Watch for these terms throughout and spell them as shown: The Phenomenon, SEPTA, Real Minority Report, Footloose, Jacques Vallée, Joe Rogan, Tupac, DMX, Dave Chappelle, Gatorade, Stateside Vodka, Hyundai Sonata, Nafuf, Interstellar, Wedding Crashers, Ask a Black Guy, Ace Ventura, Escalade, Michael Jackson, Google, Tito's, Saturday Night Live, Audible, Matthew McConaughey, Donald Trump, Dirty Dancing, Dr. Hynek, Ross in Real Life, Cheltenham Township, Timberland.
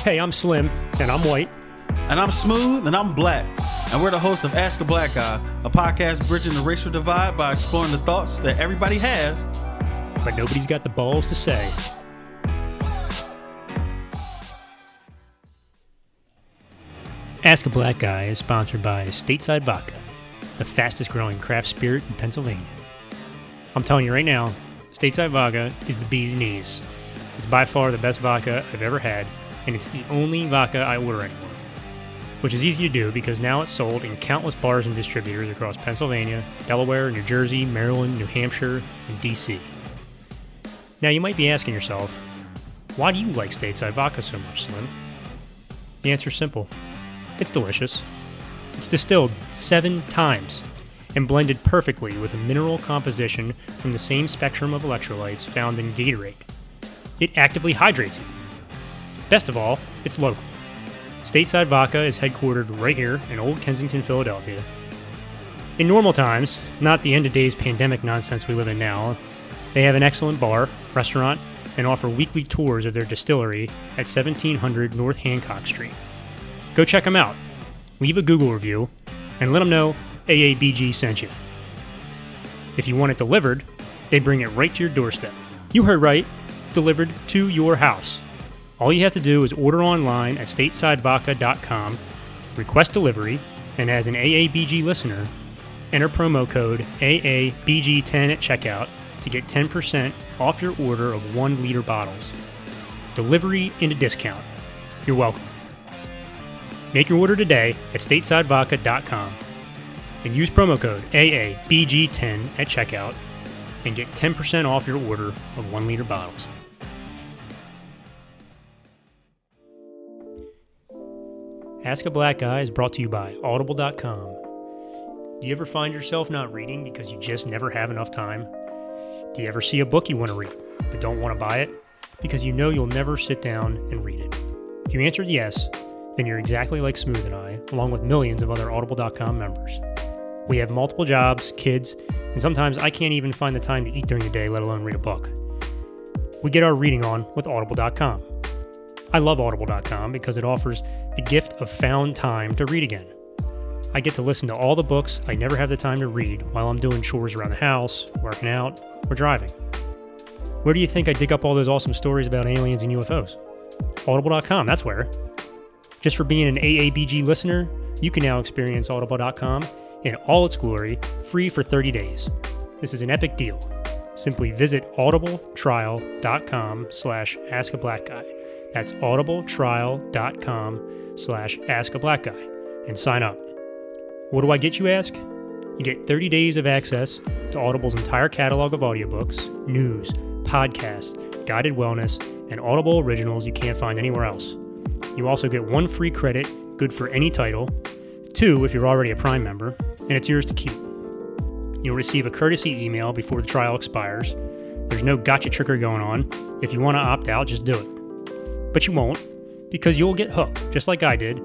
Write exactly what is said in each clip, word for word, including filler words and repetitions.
Hey, I'm Slim, and I'm white. And I'm Smooth, and I'm black. And we're the hosts of Ask a Black Guy, a podcast bridging the racial divide by exploring the thoughts that everybody has, but nobody's got the balls to say. Ask a Black Guy is sponsored by Stateside Vodka, the fastest growing craft spirit in Pennsylvania. I'm telling you right now, Stateside Vodka is the bee's knees. It's by far the best vodka I've ever had, and it's the only vodka I order anymore, which is easy to do because now it's sold in countless bars and distributors across Pennsylvania, Delaware, New Jersey, Maryland, New Hampshire, and D C. Now you might be asking yourself, why do you like Stateside Vodka so much, Slim? The answer's simple. It's delicious. It's distilled seven times and blended perfectly with a mineral composition from the same spectrum of electrolytes found in Gatorade. It actively hydrates you. Best of all, it's local. Stateside Vodka is headquartered right here in Old Kensington, Philadelphia. In normal times, not the end of days pandemic nonsense we live in now, they have an excellent bar, restaurant, and offer weekly tours of their distillery at seventeen hundred North Hancock Street. Go check them out, leave a Google review, and let them know A A B G sent you. If you want it delivered, they bring it right to your doorstep. You heard right, delivered to your house. All you have to do is order online at stateside vodka dot com, request delivery, and as an A A B G listener, enter promo code A A B G ten at checkout to get ten percent off your order of one liter bottles. Delivery and a discount. You're welcome. Make your order today at stateside vodka dot com and use promo code A A B G ten at checkout and get ten percent off your order of one liter bottles. Ask a Black Guy is brought to you by audible dot com. Do you ever find yourself not reading because you just never have enough time? Do you ever see a book you want to read, but don't want to buy it because you know you'll never sit down and read it? If you answered yes, then you're exactly like Smooth and I, along with millions of other audible dot com members. We have multiple jobs, kids, and sometimes I can't even find the time to eat during the day, let alone read a book. We get our reading on with audible dot com. I love audible dot com because it offers the gift of found time to read again. I get to listen to all the books I never have the time to read while I'm doing chores around the house, working out, or driving. Where do you think I dig up all those awesome stories about aliens and U F Os? audible dot com, that's where. Just for being an A A B G listener, you can now experience audible dot com in all its glory, free for thirty days. This is an epic deal. Simply visit audibletrial.com slash askablackguy. That's audibletrial.com slash askablackguy and sign up. What do I get, you ask? You get thirty days of access to Audible's entire catalog of audiobooks, news, podcasts, guided wellness, and Audible originals you can't find anywhere else. You also get one free credit, good for any title, two if you're already a Prime member, and it's yours to keep. You'll receive a courtesy email before the trial expires. There's no gotcha trickery going on. If you want to opt out, just do it. But you won't, because you'll get hooked, just like I did,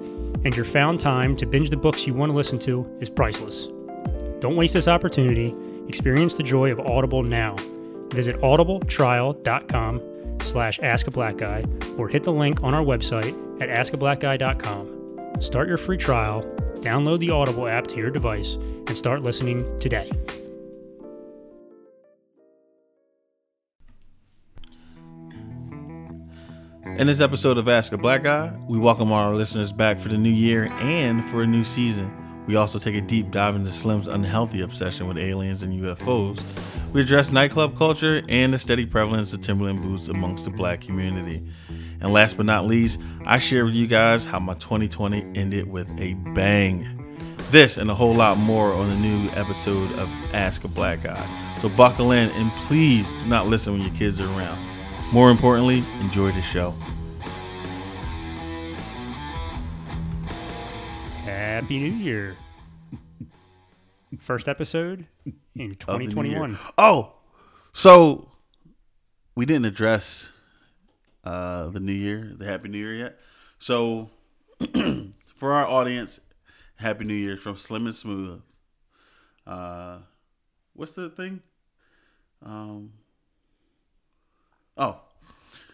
and your found time to binge the books you want to listen to is priceless. Don't waste this opportunity. Experience the joy of Audible now. Visit audibletrial.com slash askablackguy or hit the link on our website at ask a black guy dot com. Start your free trial, download the Audible app to your device, and start listening today. In this episode of Ask a Black Guy, we welcome our listeners back for the new year and for a new season. We also take a deep dive into Slim's unhealthy obsession with aliens and U F Os. We address nightclub culture and the steady prevalence of Timberland boots amongst the black community. And last but not least, I share with you guys how my twenty twenty ended with a bang. This and a whole lot more on the new episode of Ask a Black Guy. So buckle in and please do not listen when your kids are around. More importantly, enjoy the show. Happy New Year. First episode in twenty twenty-one. Oh, so we didn't address uh, the New Year, the Happy New Year yet. So for our audience, Happy New Year from Slim and Smooth. Uh, what's the thing? Um, oh,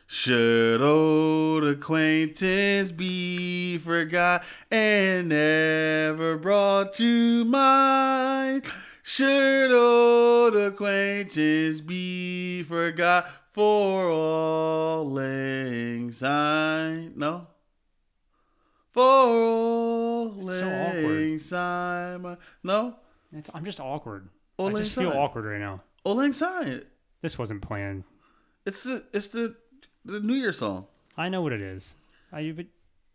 Should old acquaintance be forgot and never brought to mind? Should old acquaintance be forgot for all anxiety? No? For all anxiety? No? It's, I'm just awkward. Old I just feel awkward right now. Old anxiety. This wasn't planned. It's the it's the, the New Year song. I know what it is. I but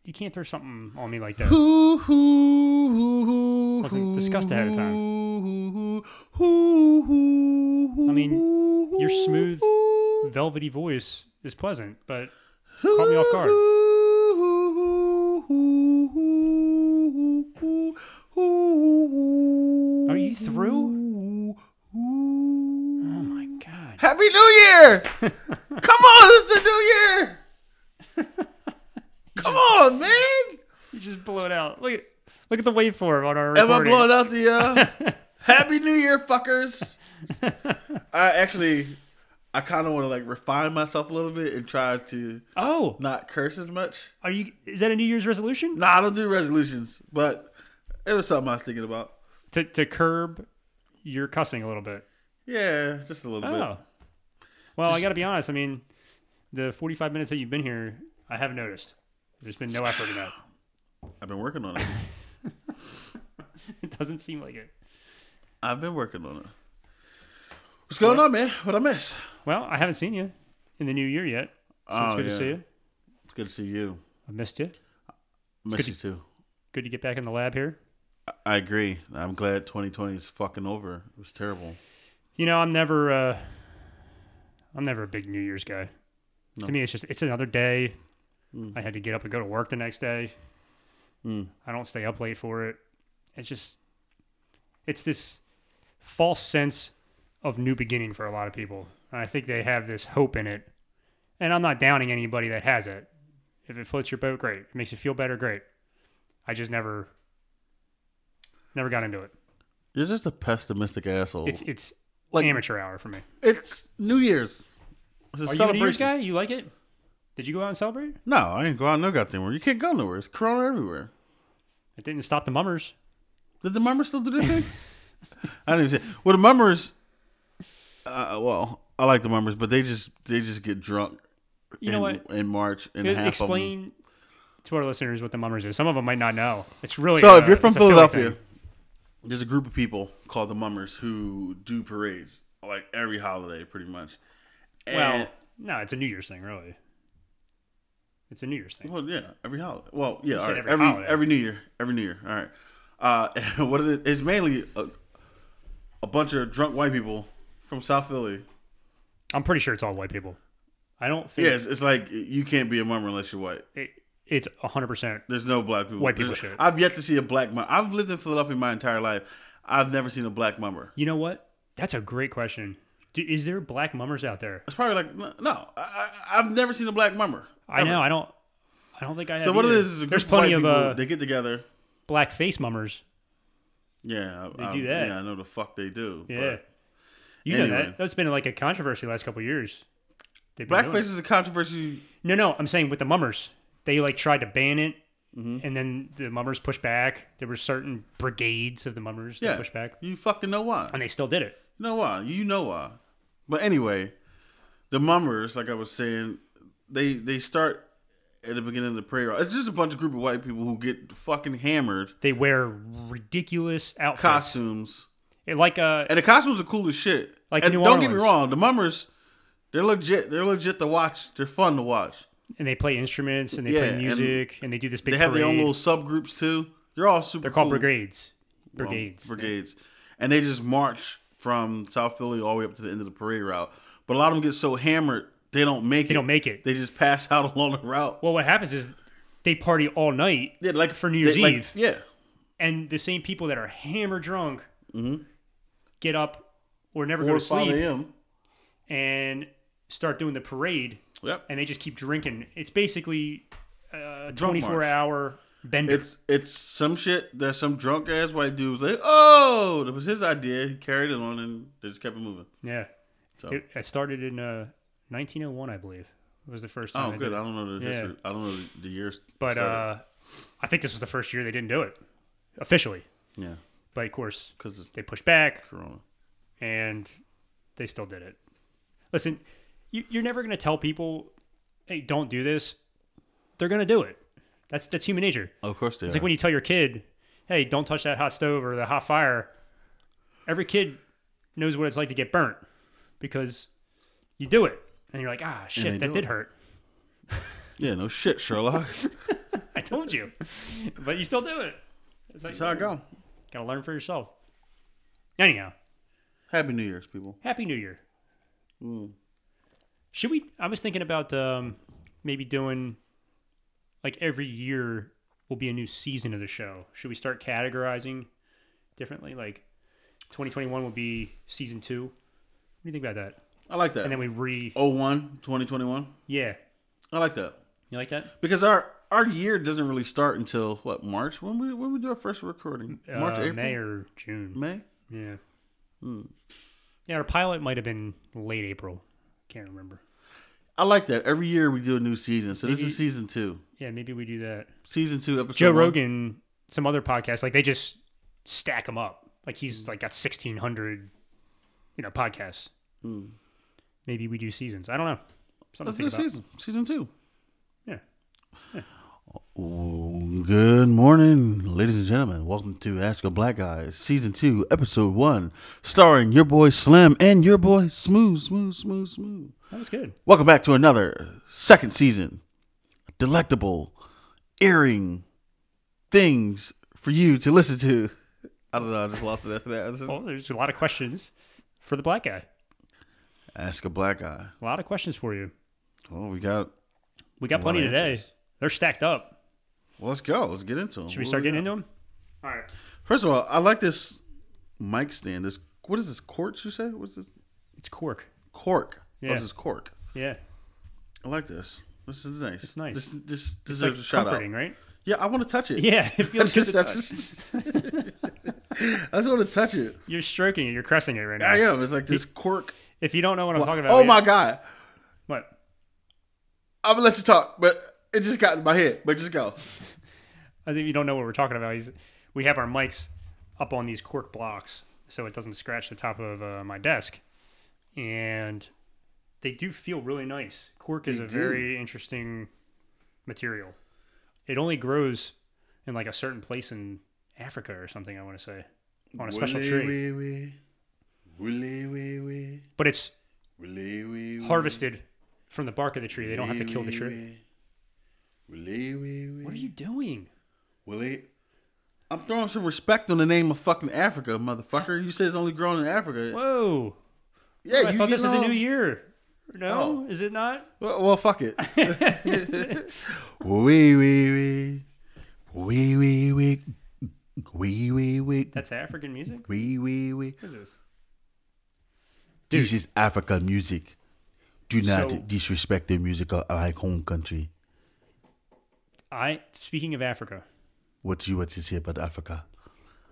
you can't throw something on me like that. Hoo, hoo, hoo, hoo, wasn't discussed ahead of time. Hoo, hoo, hoo, I mean, your smooth, velvety voice is pleasant, but hoo, caught me off guard. Hoo, hoo, hoo, hoo, hoo, Are you through? Happy New Year! Come on, it's the New Year! Come on, man! You just blew it out. Look at look at the waveform on our recording. Am I blowing out the uh, Happy New Year, fuckers? I actually, I kind of want to like refine myself a little bit and try to oh not curse as much. Are you? Is that a New Year's resolution? No, nah, I don't do resolutions, but it was something I was thinking about to to curb your cussing a little bit. Yeah, just a little oh. bit. Well, I got to be honest. I mean, the forty-five minutes that you've been here, I haven't noticed. There's been no effort in that. I've been working on it. It doesn't seem like it. I've been working on it. What's going what? on, man? What'd I miss? Well, I haven't seen you in the new year yet. So oh, it's good yeah. to see you. It's good to see you. I missed you. I missed you, to, too. Good to get back in the lab here. I, I agree. I'm glad twenty twenty is fucking over. It was terrible. You know, I'm never... Uh, I'm never a big New Year's guy. No. To me, it's just, it's another day. Mm. I had to get up and go to work the next day. Mm. I don't stay up late for it. It's just, it's this false sense of new beginning for a lot of people. And I think they have this hope in it. And I'm not downing anybody that has it. If it floats your boat, great. If it makes you feel better, great. I just never, never got into it. You're just a pessimistic asshole. It's, it's. Like, amateur hour for me. It's New Year's. It's a Are you a New Year's guy? You like it? Did you go out and celebrate? No, I ain't go out no goddamn where. You can't go nowhere. It's corona everywhere. It didn't stop the mummers. Did the mummers still do their thing? I don't even say. Well, the mummers. Uh, well, I like the mummers, but they just they just get drunk. You in, know what? In March and half explain of them. To our listeners what the mummers is. Some of them might not know. It's really so. Uh, if you're from Philadelphia. There's a group of people called the Mummers who do parades like every holiday, pretty much. And well, no, it's a New Year's thing, really. It's a New Year's thing. Well, yeah, every holiday. Well, yeah, all right. every every, every New Year, every New Year. All right. Uh, what it is mainly a, a bunch of drunk white people from South Philly. I'm pretty sure it's all white people. I don't. think... Yeah, it's, it's like you can't be a mummer unless you're white. It, It's one hundred percent. There's no black people. White people There's, shit. I've yet to see a black mummer. I've lived in Philadelphia my entire life. I've never seen a black mummer. You know what? That's a great question. Do, is there black mummers out there? It's probably like, no. I, I've never seen a black mummer. Ever. I know. I don't I don't think I have So what either. It is is a group There's of plenty white of, people. Uh, they get together. Black face mummers. Yeah. They I, do that. Yeah, I know the fuck they do. Yeah. You anyway. know that. That's been like a controversy the last couple of years. Blackface is a controversy. No, no. I'm saying with the mummers. They like tried to ban it, mm-hmm. and then the mummers pushed back. There were certain brigades of the mummers yeah, that pushed back. You fucking know why. And they still did it. You know why. You know why. But anyway, the mummers, like I was saying, they they start at the beginning of the prayer. It's just a bunch of group of white people who get fucking hammered. They wear ridiculous outfits. Costumes. It, like uh, And the costumes are cool as shit. Like and New Orleans. Don't get me wrong. The mummers, they're legit. They're legit to watch. They're fun to watch. And they play instruments, and they yeah, play music, and, and they do this big They have parade. Their own little subgroups, too. They're all super They're called cool. brigades. Brigades. Well, brigades. Yeah. And they just march from South Philly all the way up to the end of the parade route. But a lot of them get so hammered, they don't make they it. They don't make it. They just pass out along the route. Well, what happens is they party all night yeah, like for New Year's they, Eve. Like, yeah. And the same people that are hammer drunk mm-hmm. get up or never go to sleep and start doing the parade. Yep. And they just keep drinking. It's basically a twenty-four hour bender. It's it's some shit that some drunk ass white dude was like, oh, that was his idea. He carried it on and they just kept it moving. Yeah. So it, it started in uh, nineteen oh one, I believe. was the first time. Oh, good. I don't know the history. Yeah. I don't know the, the years. But uh, I think this was the first year they didn't do it officially. Yeah. But of course, because they pushed back, Corona, and they still did it. Listen, you, you're never going to tell people, "Hey, don't do this." They're going to do it. That's that's human nature. Of course, they it's are. Like when you tell your kid, "Hey, don't touch that hot stove or the hot fire." Every kid knows what it's like to get burnt because you do it. And you're like, ah, shit, that did hurt. Yeah, no shit, Sherlock. I told you. But you still do it. It's like, that's how it goes. Got to learn for yourself. Anyhow. Happy New Year's, people. Happy New Year. Mm. Should we... I was thinking about um, maybe doing... Like every year will be a new season of the show. Should we start categorizing differently? Like twenty twenty-one will be season two. What do you think about that? I like that. And then we re... oh one, twenty twenty-one? Yeah. I like that. You like that? Because our our year doesn't really start until, what, March? When we when we do our first recording? March, uh, April? May or June. May? Yeah. Hmm. Yeah, our pilot might have been late April. Can't remember. I like that. Every year we do a new season. So maybe, this is season two. Yeah, maybe we do that. Season two, episode Joe one. Rogan, some other podcasts, like they just stack them up. Like he's like got sixteen hundred, you know, podcasts. Hmm. Maybe we do seasons. I don't know. Something Let's do about. season. Season two. Yeah. yeah. Oh, good morning, ladies and gentlemen. Welcome to Ask a Black Guy, Season two, Episode one, starring your boy Slim and your boy Smooth, Smooth, Smooth, Smooth. That was good. Welcome back to another second season. Delectable, earring things for you to listen to. I don't know. I just lost it after that. Well, there's a lot of questions for the black guy. Ask a black guy. A lot of questions for you. Oh, we got we got plenty today. They're stacked up. Well, let's go. Let's get into them. Should we start getting into them? All right. First of all, I like this mic stand. This what is this quartz? You say what's this? It's cork. Cork. Yeah. Oh, this is cork. Yeah. I like this. This is nice. It's nice. This this deserves like a shout out. Right? Yeah, I want to touch it. Yeah, it feels good to touch. Just, I just want to touch it. You're stroking it. You're caressing it right now. I am. It's like this cork. If you don't know what I'm well, talking about. Oh, my God. What? I'm going to let you talk, but it just got in my head. But just go. I think you don't know what we're talking about. He's, we have our mics up on these cork blocks so it doesn't scratch the top of uh, my desk. And they do feel really nice. Cork they is a do. very interesting material. It only grows in like a certain place in Africa or something, I want to say. On a special wee, tree. Wee, wee. Wee, wee, wee. But it's wee, wee, wee. harvested from the bark of the tree. They don't have to kill the tree. Wee, wee, wee. What are you doing? Willie, I'm throwing some respect on the name of fucking Africa, motherfucker. You said it's only grown in Africa. Whoa. Yeah, well, you I thought this all... is a new year. No, oh. is it not? Well, well fuck it. Wee, wee, wee. Wee, wee, wee. Wee, wee, wee. That's African music? Wee, wee, wee. What is this? Dude. This is African music. Do not so, disrespect the music of my home country. I speaking of Africa. What do you want to say about Africa?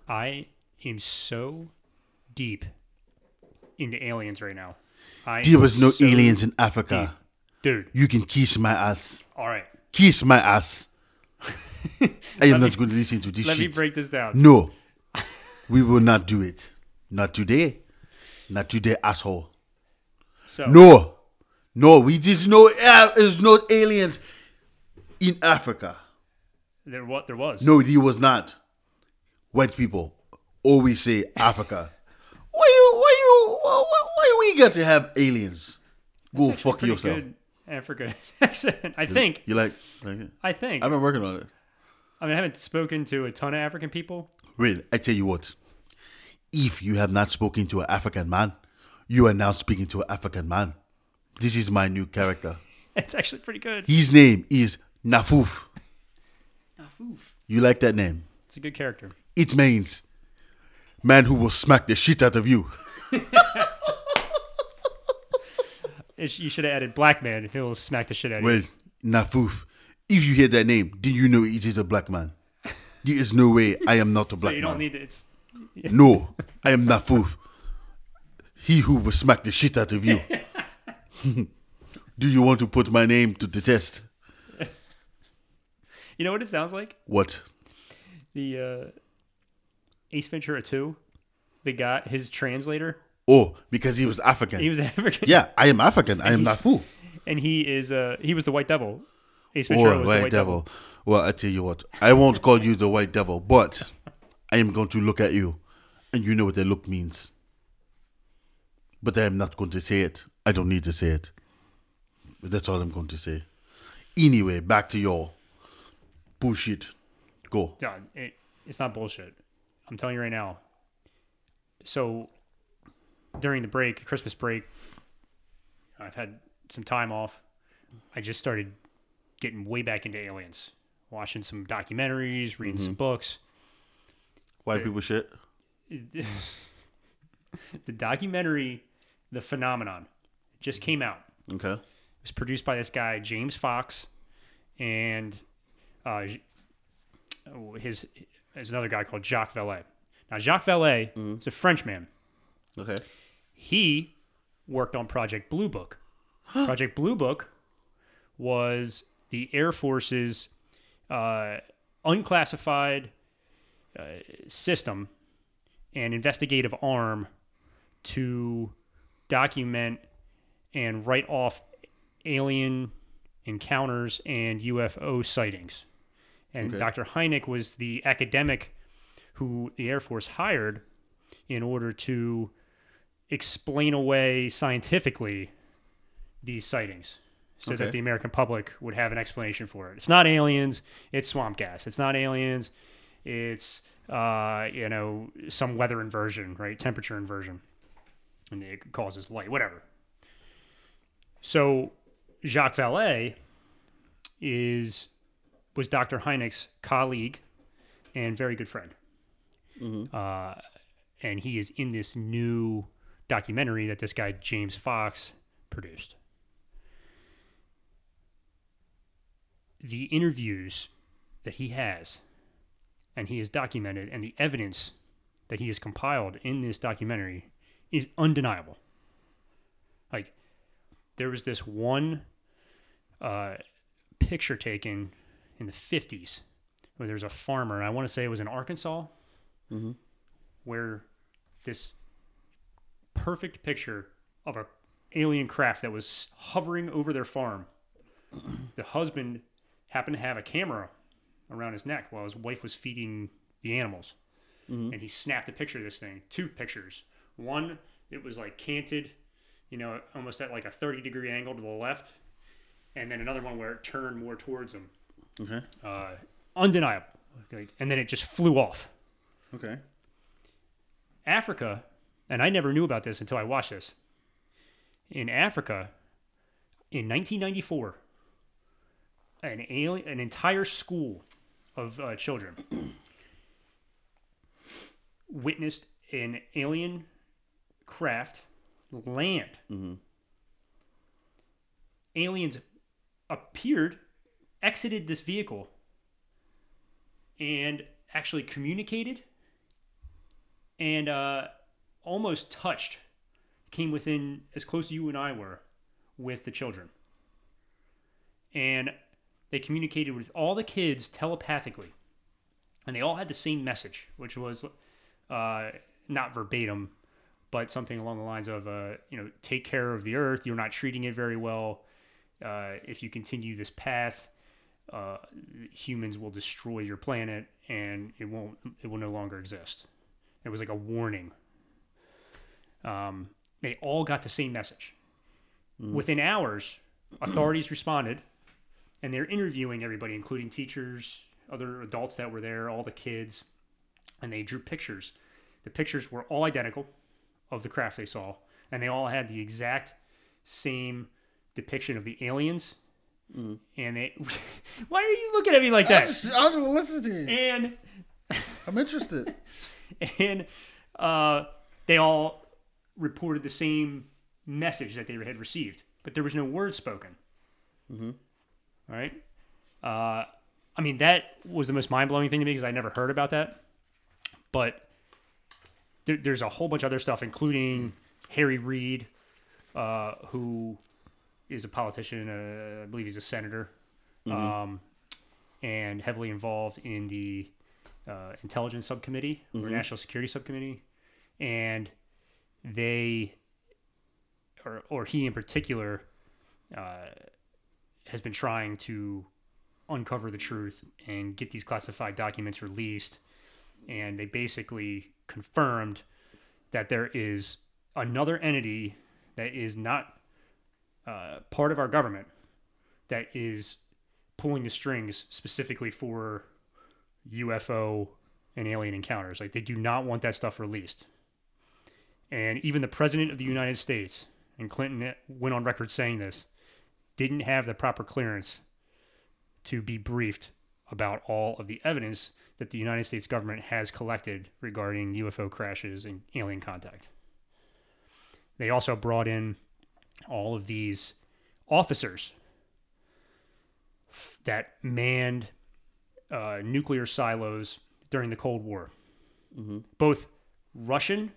I am so deep into aliens right now. I there was no so aliens in Africa. Deep. Dude. You can kiss my ass. All right. Kiss my ass. I am me, not going to listen to this let shit. Let me break this down. No. We will not do it. Not today. Not today, asshole. So, no. No, we there's no, there's no aliens in Africa. There what there was. No, there was not. White people always say Africa. Why you why you why, why we got to have aliens? Go That's fuck yourself. Good Africa accent. I think. You like, like it? I think. I've been working on it. I mean, I haven't spoken to a ton of African people. Well, I tell you what. If you have not spoken to an African man, you are now speaking to an African man. This is my new character. It's actually pretty good. His name is Nafuf. Nafuf. You like that name? It's a good character. It means man who will smack the shit out of you. You should have added black man. He'll smack the shit out of well, you. Well, Nafuf, if you hear that name, then you know it is a black man. There is no way I am not a black man. So you don't man. need it. It's... Yeah. No, I am Nafuf. He who will smack the shit out of you. Do you want to put my name to the test? You know what it sounds like? What? The uh, Ace Ventura two, the guy, his translator. Oh, because he was African. He was African. Yeah, I am African. I am Nafu. And he is. Uh, he was the White Devil. Ace Ventura oh, was White the White Devil. Devil. Well, I tell you what, I won't call you the White Devil, but I am going to look at you, and you know what the look means. But I am not going to say it. I don't need to say it. But that's all I'm going to say. Anyway, back to your bullshit. Go. No, it, it's not bullshit. I'm telling you right now. So, during the break, Christmas break, I've had some time off. I just started getting way back into aliens, watching some documentaries, reading mm-hmm. some books. White the, people shit. The documentary, The Phenomenon, just came out. Okay. It was produced by this guy, James Fox, and uh, his there's another guy called Jacques Vallée. Now, Jacques Vallée mm-hmm. is a Frenchman. Okay. He worked on Project Blue Book. Project Blue Book was the Air Force's uh, unclassified uh, system and investigative arm to document and write off alien encounters and U F O sightings. And okay. Doctor Hynek was the academic who the Air Force hired in order to explain away scientifically these sightings so okay. that the American public would have an explanation for it. It's not aliens, it's swamp gas. It's not aliens, it's, uh, you know, some weather inversion, right? Temperature inversion. And it causes light, whatever. So Jacques Vallée is was Doctor Hynek's colleague and very good friend. Mm-hmm. Uh, and he is in this new documentary that this guy James Fox produced. The interviews that he has and he has documented and the evidence that he has compiled in this documentary is undeniable. Like, there was this one uh, picture taken in the fifties where there's a farmer, and I want to say it was in Arkansas, mm-hmm. where this perfect picture of a alien craft that was hovering over their farm. The husband happened to have a camera around his neck while his wife was feeding the animals. Mm-hmm. And he snapped a picture of this thing, two pictures. One, it was like canted, you know, almost at like a thirty degree angle to the left. And then another one where it turned more towards him. Okay. Uh, undeniable. Okay. And then it just flew off. Okay. Africa, and I never knew about this until I watched this. In Africa, in nineteen ninety-four, an alien, an entire school of uh, children witnessed an alien craft land. Mm-hmm. Aliens appeared, exited this vehicle, and actually communicated and uh, almost touched, came within as close as you and I were with the children. And they communicated with all the kids telepathically. And they all had the same message, which was uh, not verbatim, but something along the lines of, uh, you know, take care of the earth. You're not treating it very well. Uh, if you continue this path, uh, humans will destroy your planet and it won't, it will no longer exist. It was like a warning. Um, they all got the same message. Mm. Within hours, authorities responded, and they're interviewing everybody, including teachers, other adults that were there, all the kids, and they drew pictures. The pictures were all identical of the craft they saw, and they all had the exact same depiction of the aliens. Mm. And they, why are you looking at me like that? I don't listen to you. And I'm interested. And uh, they all reported the same message that they had received, but there was no word spoken. Mm-hmm. All right. Uh, I mean, that was the most mind-blowing thing to me because I never heard about that. But there, there's a whole bunch of other stuff, including Harry Reid, uh, who is a politician. Uh, I believe he's a senator, mm-hmm. um, and heavily involved in the uh, intelligence subcommittee mm-hmm. or national security subcommittee. And they, or or he in particular, uh, has been trying to uncover the truth and get these classified documents released. And they basically confirmed that there is another entity that is not uh, part of our government that is pulling the strings specifically for U F O and alien encounters. Like, they do not want that stuff released. And even the president of the United States, and Clinton went on record saying this, didn't have the proper clearance to be briefed about all of the evidence that the United States government has collected regarding U F O crashes and alien contact. They also brought in all of these officers that manned uh, nuclear silos during the Cold War, mm-hmm. both Russian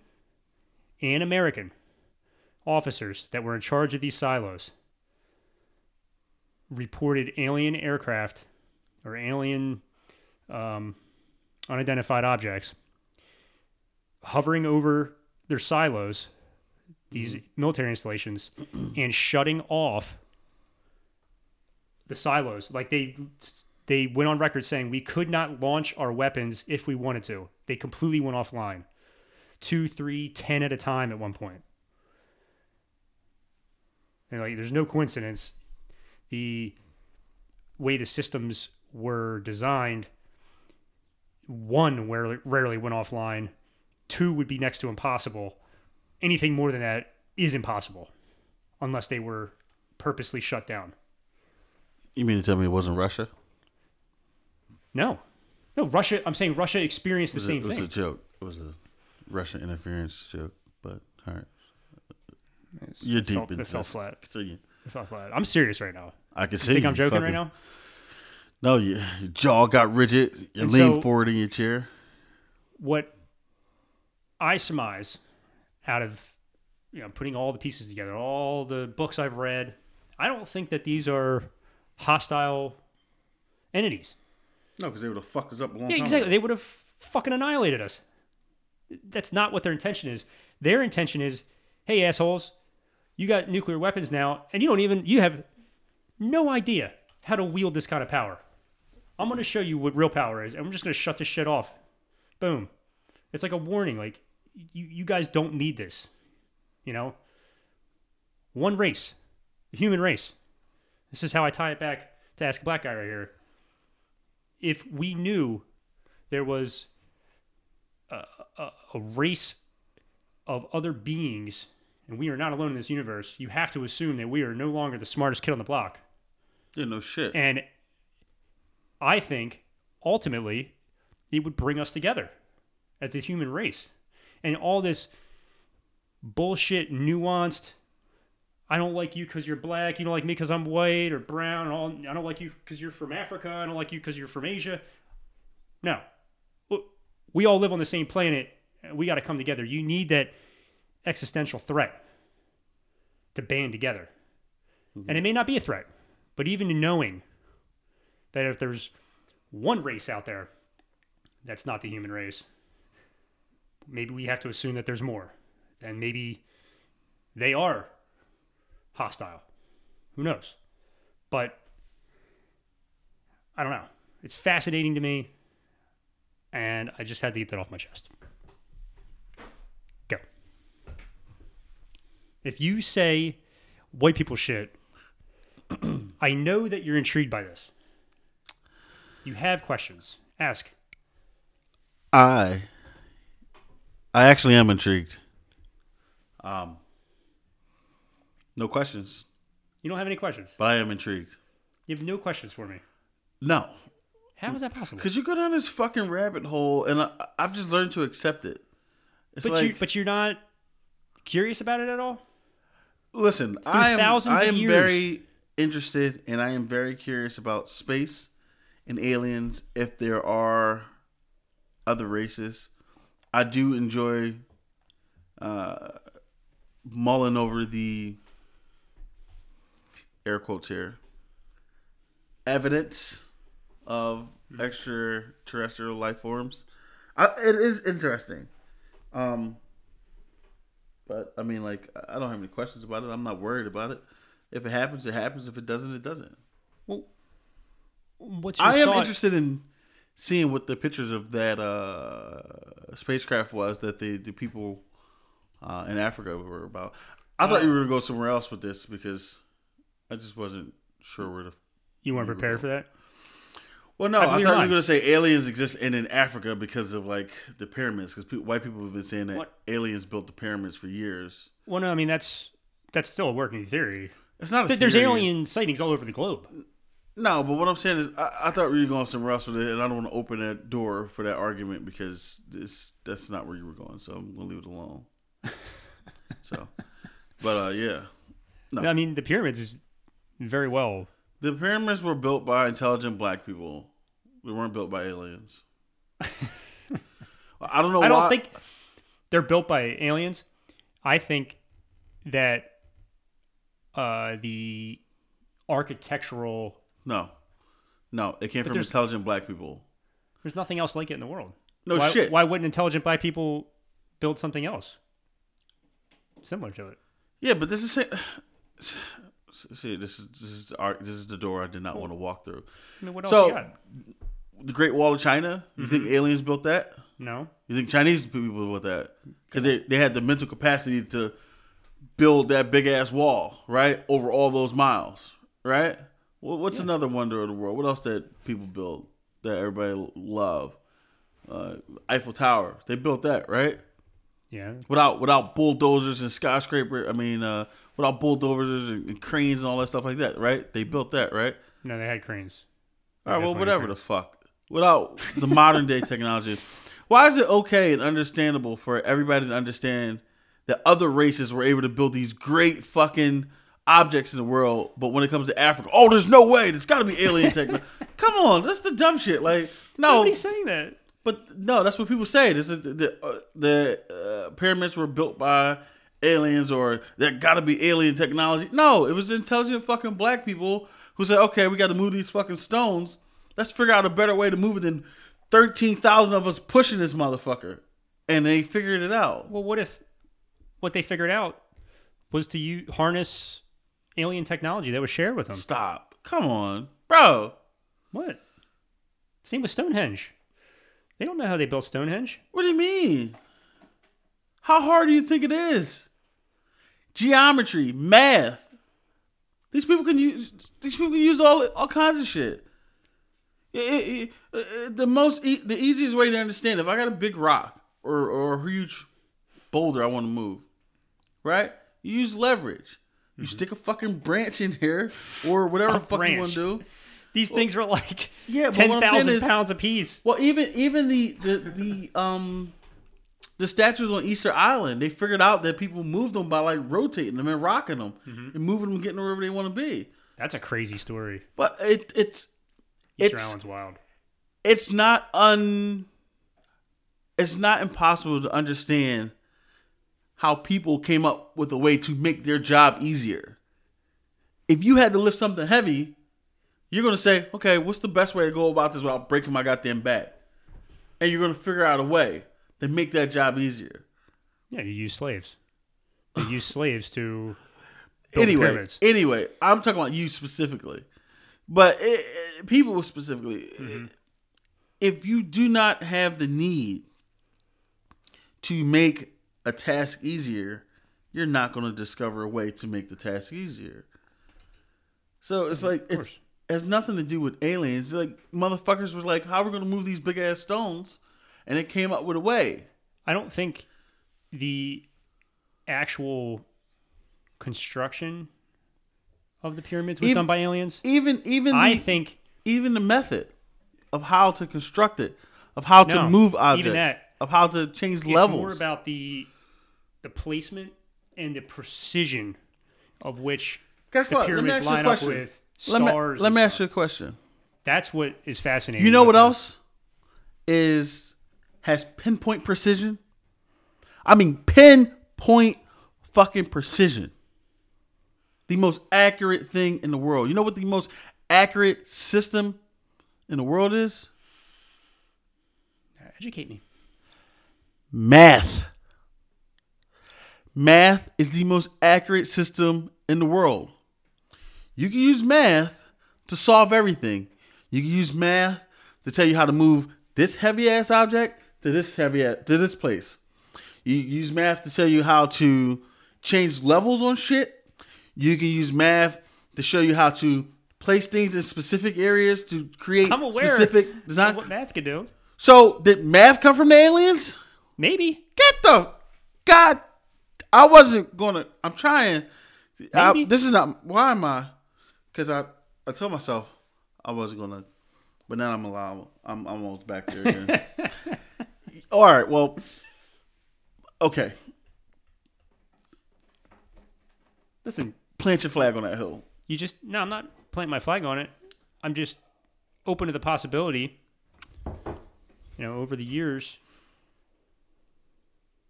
and American officers that were in charge of these silos reported alien aircraft or alien um, unidentified objects hovering over their silos, these mm-hmm. military installations, and shutting off the silos. Like, they they went on record saying we could not launch our weapons if we wanted to. They completely went offline. Two, three, ten at a time at one point. And like, there's no coincidence. The way the systems were designed, one rarely, rarely went offline, two would be next to impossible. Anything more than that is impossible unless they were purposely shut down. You mean to tell me it wasn't Russia? No. No, Russia, I'm saying Russia experienced the same thing. It was a joke. It was a Russian interference joke, but all right. You're deep in this. It fell flat. It fell flat. I'm serious right now. I can you see. Think you think I'm joking fucking, right now? No, you, your jaw got rigid. You and leaned so, forward in your chair. What I surmise out of, you know, putting all the pieces together, all the books I've read, I don't think that these are hostile entities. No, because they would have fucked us up a long yeah, time exactly. ago. They would have fucking annihilated us. That's not what their intention is. Their intention is, hey, assholes, you got nuclear weapons now, and you don't even, you have no idea how to wield this kind of power. I'm going to show you what real power is, and I'm just going to shut this shit off. Boom. It's like a warning. Like, you, you guys don't need this. You know? One race. The human race. This is how I tie it back to Ask a Black Guy right here. If we knew there was a, a, a race of other beings, and we are not alone in this universe, you have to assume that we are no longer the smartest kid on the block. Yeah, no shit. And I think, ultimately, it would bring us together as the human race. And all this bullshit, nuanced, I don't like you because you're black, you don't like me because I'm white or brown, and all, I don't like you because you're from Africa, I don't like you because you're from Asia. No. We all live on the same planet. We got to come together. You need that existential threat to band together. Mm-hmm. And it may not be a threat. But even knowing that if there's one race out there that's not the human race, maybe we have to assume that there's more. And maybe they are hostile. Who knows? But I don't know. It's fascinating to me. And I just had to get that off my chest. Go. If you say white people shit, I know that you're intrigued by this. You have questions. Ask. I I actually am intrigued. Um No questions. You don't have any questions. But I am intrigued. You have no questions for me. No. How is that possible? Because you go down this fucking rabbit hole and I, I've just learned to accept it. It's but like, you but you're not curious about it at all? Listen, Through I am I am years. very interested, and I am very curious about space and aliens. If there are other races, I do enjoy uh, mulling over the air quotes here, evidence of extraterrestrial life forms. I, it is interesting. Um, but, I mean, like, I don't have any questions about it. I'm not worried about it. If it happens, it happens. If it doesn't, it doesn't. Well, what's your I am thought? interested in seeing what the pictures of that uh, spacecraft was that the, the people uh, in Africa were about. I thought uh, you were going to go somewhere else with this because I just wasn't sure where to... You weren't prepared we were for that? Well, no. I, I thought you were going to say aliens exist in, in Africa because of, like, the pyramids. Because pe- white people have been saying that what? aliens built the pyramids for years. Well, no, I mean, that's that's still a working theory. It's not a There's theory. alien sightings all over the globe. No, but what I'm saying is I, I thought we were going somewhere else with it, and I don't want to open that door for that argument because this, that's not where you were going. So I'm going to leave it alone. So... But, uh, yeah. No. I mean, the pyramids is very well. The pyramids were built by intelligent black people. They weren't built by aliens. I don't know why. I don't think they're built by aliens. I think that uh, the architectural... No. No, it came but from intelligent black people. There's nothing else like it in the world. No why, shit. Why wouldn't intelligent black people build something else similar to it? Yeah, but this is see, this is this is our, this is the door I did not want to walk through. I mean, what else so, you got? The Great Wall of China. You mm-hmm. think aliens built that? No. You think Chinese people built that? Because they, they had the mental capacity to build that big ass wall, right, over all those miles, right? Well, what's yeah. another wonder of the world? What else that people built that everybody love? Uh, Eiffel Tower. They built that, right? Yeah. Without without bulldozers and skyscraper, I mean, uh, without bulldozers and, and cranes and all that stuff like that, right? They built that, right? No, they had cranes. All right, well, whatever the fuck. Without the modern day technology, why is it okay and understandable for everybody to understand that other races were able to build these great fucking objects in the world, but when it comes to Africa, oh, there's no way. There's got to be alien technology. Come on, that's the dumb shit. Like, no, nobody's saying that. But no, that's what people say. The, the, uh, the uh, pyramids were built by aliens or there got to be alien technology. No, it was intelligent fucking black people who said, okay, we got to move these fucking stones. Let's figure out a better way to move it than thirteen thousand of us pushing this motherfucker. And they figured it out. Well, what if what they figured out was to use, harness alien technology that was shared with them? Stop. Come on, bro. What? Same with Stonehenge. They don't know how they built Stonehenge. What do you mean? How hard do you think it is? Geometry, math. These people can use. These people can use all all kinds of shit. It, it, it, the most, e- the easiest way to understand. If I got a big rock or or a huge boulder, I want to move. Right? You use leverage. You mm-hmm. stick a fucking branch in here or whatever the fuck you want to do. These well, things were like yeah, ten thousand pounds apiece. Well, even even the the the um the statues on Easter Island, they figured out that people moved them by like rotating them and rocking them mm-hmm. and moving them, and getting wherever they want to be. That's a crazy story. But it it's Easter it's, Island's wild. It's not un. It's not impossible to understand how people came up with a way to make their job easier. If you had to lift something heavy, you're going to say, okay, what's the best way to go about this without breaking my goddamn back? And you're going to figure out a way to make that job easier. Yeah, you use slaves. You use slaves to build anyway, pyramids. Anyway, I'm talking about you specifically. But it, it, people specifically, mm-hmm. if you do not have the need to make a task easier, you're not going to discover a way to make the task easier. So it's yeah, like... it's. has nothing to do with aliens. Like, motherfuckers were like, how are we going to move these big ass stones? And it came up with a way. I don't think the actual construction of the pyramids was even, done by aliens. Even, even, I the, think, even the method of how to construct it, of how no, to move objects, even that, of how to change it's levels. It's more about the, the placement and the precision of which Guess the what? pyramids line up with. Let me, let me ask you a question. That's what is fascinating. You know what else is has pinpoint precision? I mean, pinpoint fucking precision. the most accurate thing in the world. You know what the most accurate system in the world is? Educate me. Math. Math is the most accurate system in the world. You can use math to solve everything. You can use math to tell you how to move this heavy-ass object to this heavy ass, to this place. You use math to tell you how to change levels on shit. You can use math to show you how to place things in specific areas to create I'm aware specific design. Of what math can do. So did math come from the aliens? Maybe. Get the God. I wasn't gonna. I'm trying. I, this is not. Why am I? Because I, I told myself I wasn't gonna. But now I'm allowed. I'm, I'm almost back there again. All right. Well. Okay. Listen. Plant your flag on that hill. You just no. I'm not planting my flag on it. I'm just open to the possibility. You know, over the years,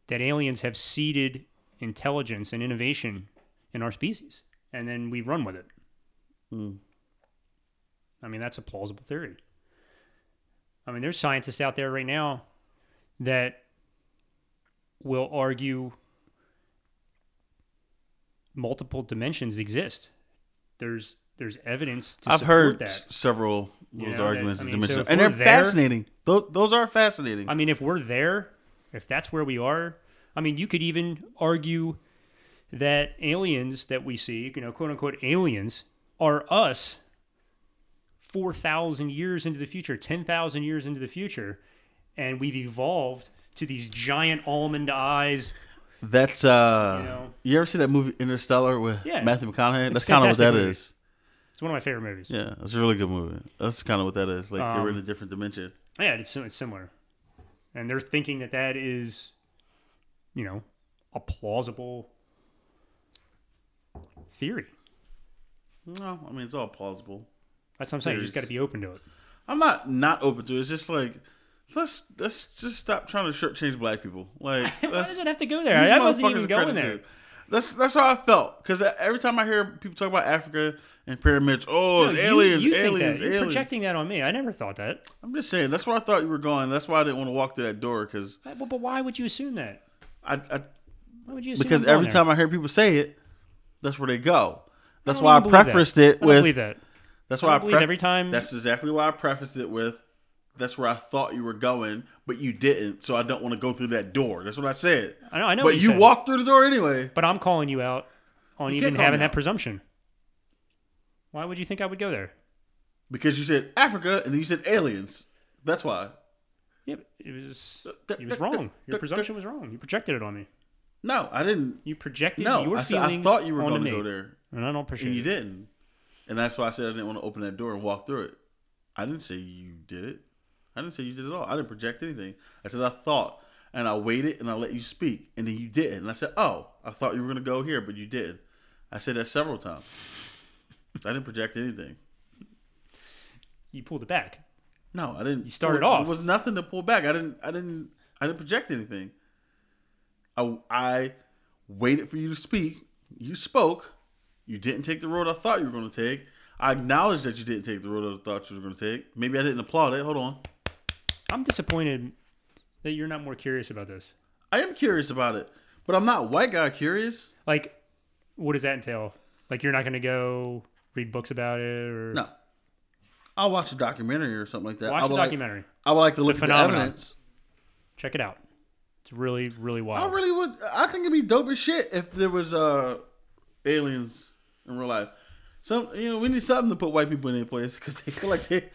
that aliens have seeded intelligence and innovation in our species, and then we run with it. Mm. I mean, that's a plausible theory. I mean, there's scientists out there right now that will argue multiple dimensions exist. There's there's evidence to I've support that. I've heard s- several those you know, arguments, that, I mean, so and they're there, fascinating. Those, those are fascinating. I mean, if we're there. If that's where we are, I mean, you could even argue that aliens that we see, you know, quote unquote aliens, are us four thousand years into the future, ten thousand years into the future, and we've evolved to these giant almond eyes. That's, uh, you know, you ever see that movie Interstellar with yeah, Matthew McConaughey? That's kind of what that movie. Is. It's one of my favorite movies. Yeah, it's a really good movie. That's kind of what that is. Like, um, they were in a different dimension. Yeah, it's, it's similar. And they're thinking that that is, you know, a plausible theory. No, I mean, it's all plausible. That's what I'm saying. There's, you just got to be open to it. I'm not not open to it. It's just like, let's let's just stop trying to shortchange black people. Like, why does it have to go there? I wasn't even going there. That's that's how I felt. Because every time I hear people talk about Africa and pyramids, oh, no, you, aliens, you aliens, aliens. You're projecting that on me. I never thought that. I'm just saying. That's where I thought you were going. That's why I didn't want to walk through that door. Cause but, but why would you assume that? I, I why would you assume Because every there? time I hear people say it, that's where they go. That's I why I prefaced that. it with. I don't believe that. That's why I, I prefaced every time. That's exactly why I prefaced it with. That's where I thought you were going, but you didn't. So I don't want to go through that door. That's what I said. I know. I know. But you, you walked through the door anyway. But I'm calling you out on you even having that presumption. Why would you think I would go there? Because you said Africa, and then you said aliens. That's why. Yeah, but it was. It was wrong. Your presumption was wrong. You projected it on me. No, I didn't. You projected no, your I feelings on me. I thought you were going to go there, and I don't appreciate it. And you didn't. And that's why I said I didn't want to open that door and walk through it. I didn't say you did it. I didn't say you did it all. I didn't project anything. I said I thought, and I waited, and I let you speak, and then you didn't. And I said, oh, I thought you were going to go here, but you didn't. I said that several times. I didn't project anything. You pulled it back. No, I didn't. You started well, off. There was nothing to pull back. I didn't. I didn't. I didn't project anything. I, I waited for you to speak. You spoke. You didn't take the road I thought you were going to take. I acknowledge that you didn't take the road I thought you were going to take. Maybe I didn't applaud it. Hold on. I'm disappointed that you're not more curious about this. I am curious about it, but I'm not white guy curious. Like, what does that entail? Like, you're not going to go read books about it? Or no. I'll watch a documentary or something like that. Watch I would a documentary. Like, I would like to look the at the evidence. Check it out. It's really, really wild. I really would. I think it'd be dope as shit if there was uh, aliens in real life. Some, you know, we need something to put white people in their place because they feel like they...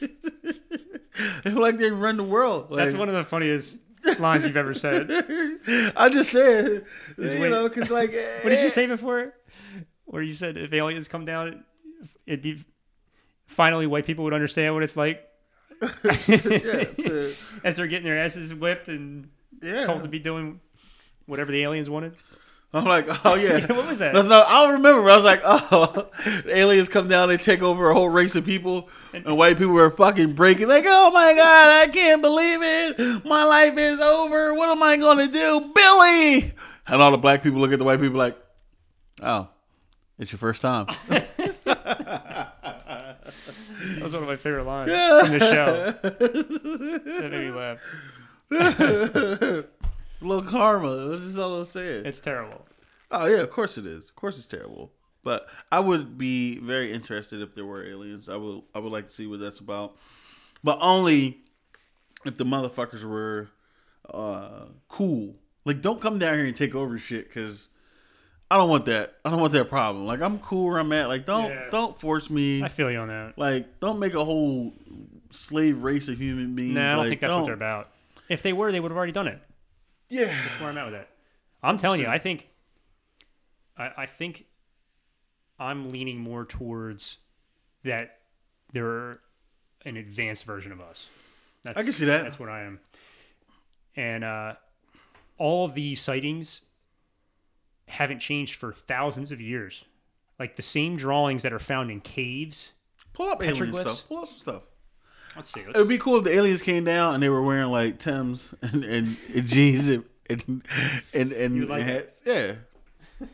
They feel like they run the world. Like, that's one of the funniest lines you've ever said. I just said, you Wait, know, because like... What did you say before? Where you said if aliens come down, it'd be... Finally, white people would understand what it's like. yeah, to, as they're getting their asses whipped and yeah. told to be doing whatever the aliens wanted. I'm like, oh, yeah. yeah what was that? That's not, I don't remember. I was like, oh, the aliens come down, they take over a whole race of people, and, and white people were fucking breaking. Like, oh, my God, I can't believe it. My life is over. What am I going to do? Billy! And all the black people look at the white people like, oh, It's your first time. That was one of my favorite lines from the show. That made me laugh. Little karma. That's just all I'm saying. It's terrible. Oh, yeah, of course it is. Of course it's terrible. But I would be very interested if there were aliens. I would, I would like to see what that's about. But only if the motherfuckers were uh, cool. Like, don't come down here and take over shit, because I don't want that. I don't want that problem. Like, I'm cool where I'm at. Like, don't yeah. don't force me. I feel you on that. Like, don't make a whole slave race of human beings. No, I don't like, think that's don't. what they're about. If they were, they would have already done it. Yeah. That's where I'm at with that. I'm telling so, you, I think... I, I think... I'm leaning more towards that they're an advanced version of us. That's, I can see that. That's what I am. And uh, all of the sightings haven't changed for thousands of years. Like the same drawings that are found in caves. Pull up alien stuff. Pull up some stuff. Let's see. Let's... It would be cool if the aliens came down and they were wearing like Timbs and, and, and jeans and and, and, and, you like and hats. Yeah.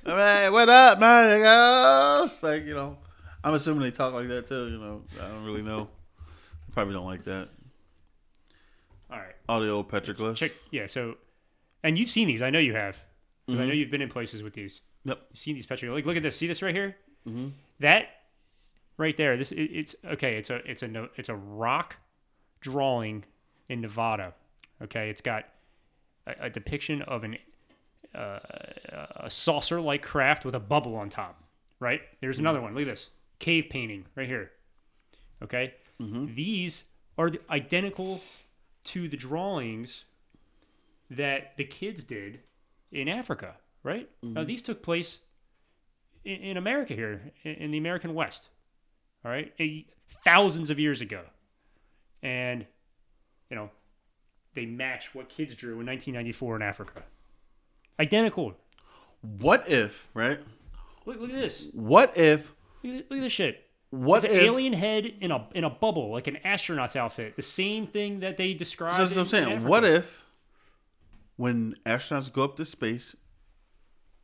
I mean, hey, what up, man? Like, you know, I'm assuming they talk like that too. You know, I don't really know. They probably don't like that. All right. All the old petroglyphs. Check, yeah. So, and you've seen these. I know you have. Mm-hmm. I know you've been in places with these. Yep. You've seen these petroglyphs. Like, look at this. See this right here? Mm-hmm. That right there. This it, it's okay. It's a it's a it's a rock drawing in Nevada. Okay. It's got a, a depiction of an. Uh, a saucer-like craft with a bubble on top, right? There's another one. Look at this. Cave painting right here. Okay? Mm-hmm. These are identical to the drawings that the kids did in Africa, right? Mm-hmm. Now, these took place in, in America here, in, in the American West, all right? A, thousands of years ago. And, you know, they match what kids drew in nineteen ninety-four in Africa. Identical. What if, right? Look, look at this. What if? Look at, look at this shit. What it's if an alien head in a in a bubble, like an astronaut's outfit, the same thing that they described. So that's what I'm saying. Africa. What if, when astronauts go up to space,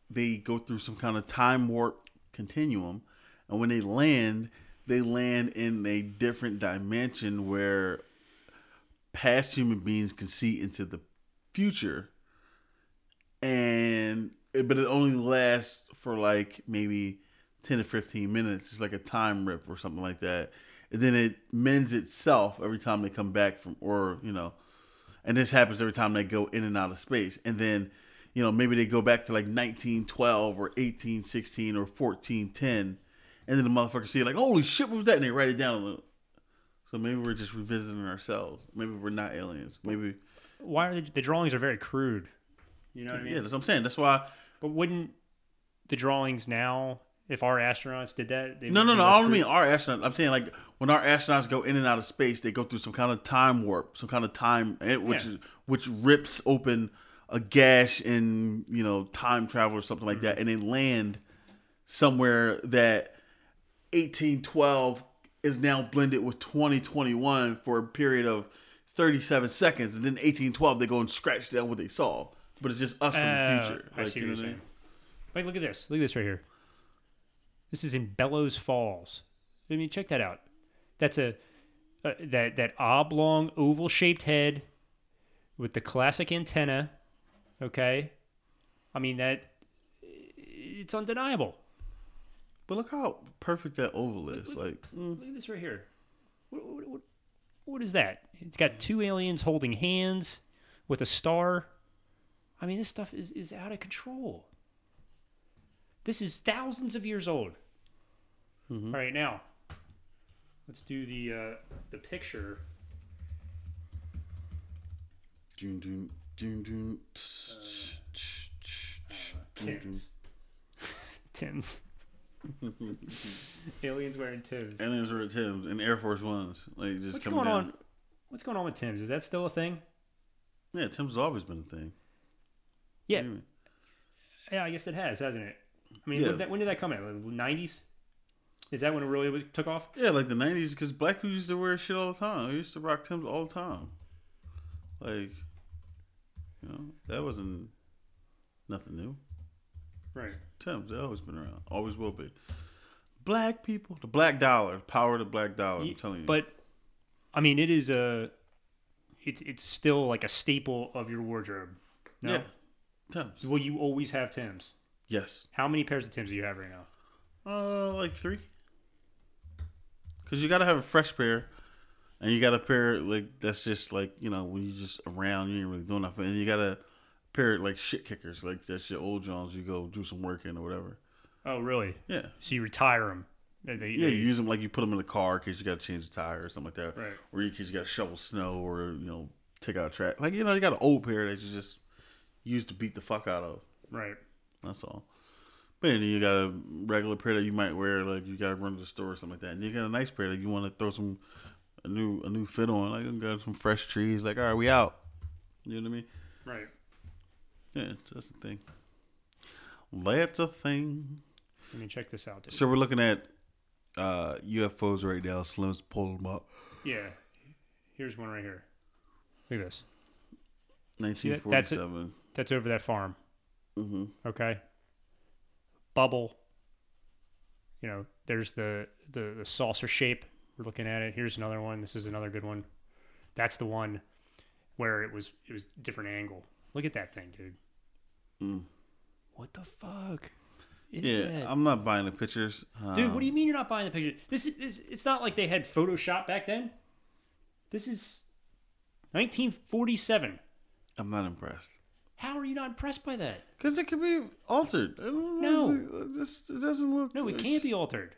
they go through some kind of time warp continuum, and when they land, they land in a different dimension where past human beings can see into the future. And but it only lasts for like maybe ten to fifteen minutes. It's like a time rip or something like that. And then it mends itself every time they come back from, or you know, and this happens every time they go in and out of space. And then you know maybe they go back to like nineteen twelve or eighteen sixteen or fourteen ten, and then the motherfuckers see it like, holy shit, what was that? And they write it down. So maybe we're just revisiting ourselves. Maybe we're not aliens. Maybe why are they, the drawings are very crude. You know what I mean? Yeah, that's what I'm saying. That's why. But wouldn't the drawings now, if our astronauts did that? They no, no, no. I don't mean our astronauts. I'm saying like when our astronauts go in and out of space, they go through some kind of time warp, some kind of time, which yeah. is, which rips open a gash in, you know, time travel or something like mm-hmm. that, and they land somewhere that eighteen twelve is now blended with twenty twenty-one for a period of thirty-seven seconds, and then eighteen twelve they go and scratch down what they saw. But it's just us from uh, the future. I like, see what you know you're saying. Wait, look at this. Look at this right here. This is in Bellows Falls. I mean, check that out. That's a uh, that that oblong oval shaped head with the classic antenna. Okay, I mean that it's undeniable. But look how perfect that oval is. Look, like, look at this right here. What, what, what, what is that? It's got two aliens holding hands with a star. I mean, this stuff is, is out of control. This is thousands of years old. Mm-hmm. All right, now let's do the uh, the picture. Doom, doom, doom, doom. Timbs. Timbs. Aliens wearing Timbs. Aliens wearing Timbs and Air Force Ones. Like just What's coming going down. on? What's going on with Timbs? Is that still a thing? Yeah, Timbs has always been a thing. Yeah, yeah. I guess it has, hasn't it? I mean, yeah. when, that, when did that come out? Like the nineties? Is that when it really took off? Yeah, like the nineties, because black people used to wear shit all the time. We used to rock Timbs all the time. Like, you know, that wasn't nothing new. Right. Tim's, they've always been around. Always will be. Black people. The black dollar. Power of the black dollar. I'm telling you. But, I mean, it is a... It's it's still like a staple of your wardrobe. No? Yeah. Tim's. Well, you always have Tim's. Yes. How many pairs of Tim's do you have right now? Uh, like three. Because you got to have a fresh pair. And you got a pair like that's just like, you know, when you just around, you ain't really doing nothing. And you got a pair like shit kickers. Like that's your old Johns you go do some work in or whatever. Oh, really? Yeah. So you retire them. They, they, yeah, they, you use them like you put them in the car in case you got to change the tire or something like that. Right. Or in case you got to shovel snow or, you know, take out a track. Like, you know, you got an old pair that you just use to beat the fuck out of. Right. That's all. But then you got a regular pair that you might wear, like you got to run to the store or something like that. And you got a nice pair that you want to throw some a new a new fit on, like you got some fresh trees. Like, all right, we out. You know what I mean? Right. Yeah, that's the thing. That's a thing. Let me check this out. Dude. So we're looking at uh, U F Os right now. Slim's pulling them up. Yeah. Here's one right here. Look at this. nineteen forty-seven. That's, that's over that farm. Mm-hmm. Okay. Bubble. You know, there's the, the, the saucer shape. We're looking at it. Here's another one. This is another good one. That's the one where it was it was different angle. Look at that thing, dude. Mm. What the fuck? Is yeah, that? I'm not buying the pictures, dude. Um, what do you mean you're not buying the pictures? This is this, it's not like they had Photoshop back then. This is nineteen forty-seven. I'm not impressed. How are you not impressed by that? Because it could be altered. No, this it doesn't look. No, it can't be altered.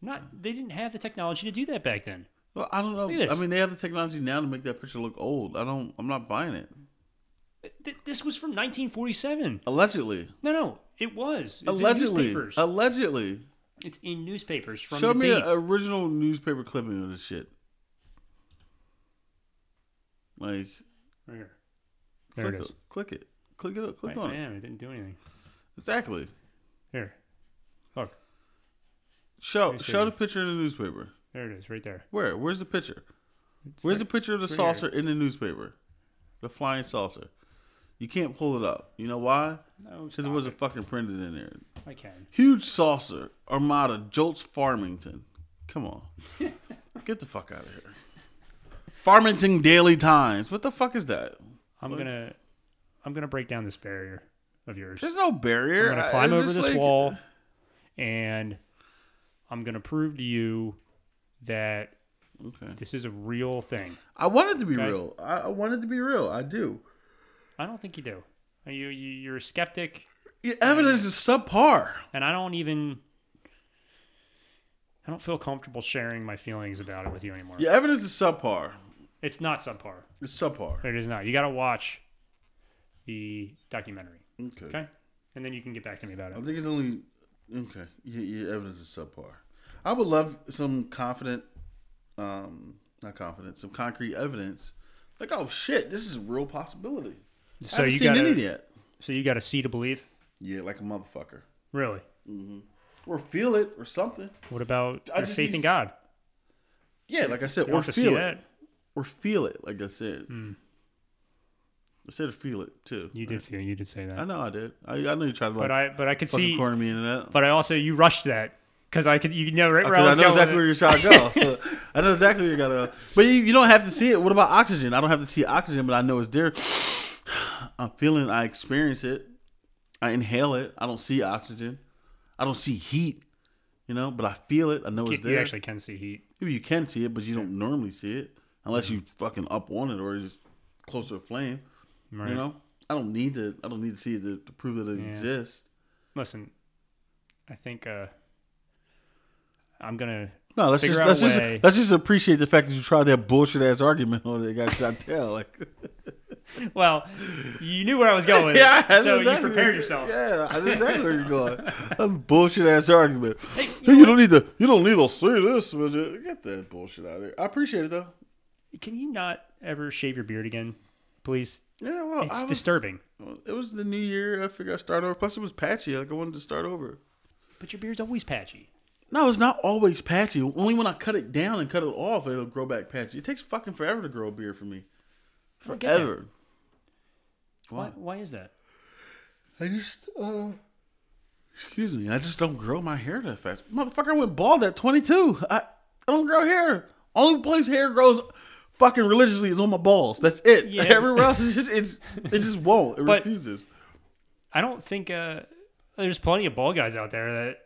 Not they didn't have the technology to do that back then. Well, I don't know. I mean, they have the technology now to make that picture look old. I don't. I'm not buying it. Th- this was from nineteen forty-seven. Allegedly. No, no, it was. It's allegedly. In newspapers. Allegedly. It's in newspapers from. Show the me an original newspaper clipping of this shit. Like. Right here. There click it is. It, click it. Click it up. Click right, on man, it. It didn't do anything. Exactly. Here. Look. Show nice show the picture in the newspaper. There it is, right there. Where? Where's the picture? It's Where's right, the picture of the saucer here. In the newspaper? The flying saucer. You can't pull it up. You know why? No, because it wasn't it. fucking printed in there. I can. Huge saucer. Armada jolts Farmington. Come on. Get the fuck out of here. Farmington Daily Times. What the fuck is that? I'm like, gonna I'm gonna break down this barrier of yours. There's no barrier. I'm gonna climb I, over this like, wall and I'm going to prove to you that okay. This is a real thing. I want it to be okay? real. I want it to be real. I do. I don't think you do. You, you, you're a skeptic. Your evidence and, is subpar. And I don't even... I don't feel comfortable sharing my feelings about it with you anymore. Your evidence is subpar. It's not subpar. It's subpar. It is not. You got to watch the documentary. Okay. Okay? And then you can get back to me about it. I think it's only... Okay, your, your evidence is subpar. I would love some confident, um, not confident, some concrete evidence. Like, oh shit, this is a real possibility. So I haven't you seen got any a, yet. So you got to see to believe? Yeah, like a motherfucker. Really? Mm-hmm. Or feel it, or something. What about I your faith need, in God? Yeah, like I said, you or feel it, that. or feel it. Like I said, mm. I said feel it too. You right? did feel. You did say that. I know I did. I, I know you tried to like. But I but I could see. Corner me into that. But I also you rushed that because I could you know right where I, was I know going exactly where you're trying to go. I know exactly where you gotta go. But you, you don't have to see it. What about oxygen? I don't have to see oxygen, but I know it's there. I'm feeling. I experience it. I inhale it. I don't see oxygen. I don't see heat. You know, but I feel it. I know you, it's there. You actually can see heat. You can see it, but you don't normally see it unless mm-hmm. you fucking up on it or you're just close to a flame. Right. You know, I don't need to. I don't need to see it to, to prove that it yeah. exists. Listen, I think uh, I'm gonna no. Let's just let's just let's just appreciate the fact that you tried that bullshit ass argument on it. Got shot down. Like, well, you knew where I was going with it, yeah, so exactly. you prepared yourself. Yeah, that's exactly where you're going. That's bullshit ass argument. Hey, you, hey, you don't need to. You don't need to see this. Get that bullshit out of here. I appreciate it though. Can you not ever shave your beard again, please? Yeah, well, it's I was, disturbing. It was the new year. I figured I'd start over. Plus, it was patchy. Like, I wanted to start over. But your beard's always patchy. No, it's not always patchy. Only when I cut it down and cut it off, it'll grow back patchy. It takes fucking forever to grow a beard for me. Forever. Why? Why is that? I just, uh, Excuse me, I just don't grow my hair that fast. Motherfucker, I went bald at twenty-two. I, I don't grow hair. Only place hair grows fucking religiously is on my balls. That's it. Yeah. Everywhere else, it's just, it's, it just won't. It but refuses. I don't think uh, there's plenty of bald guys out there that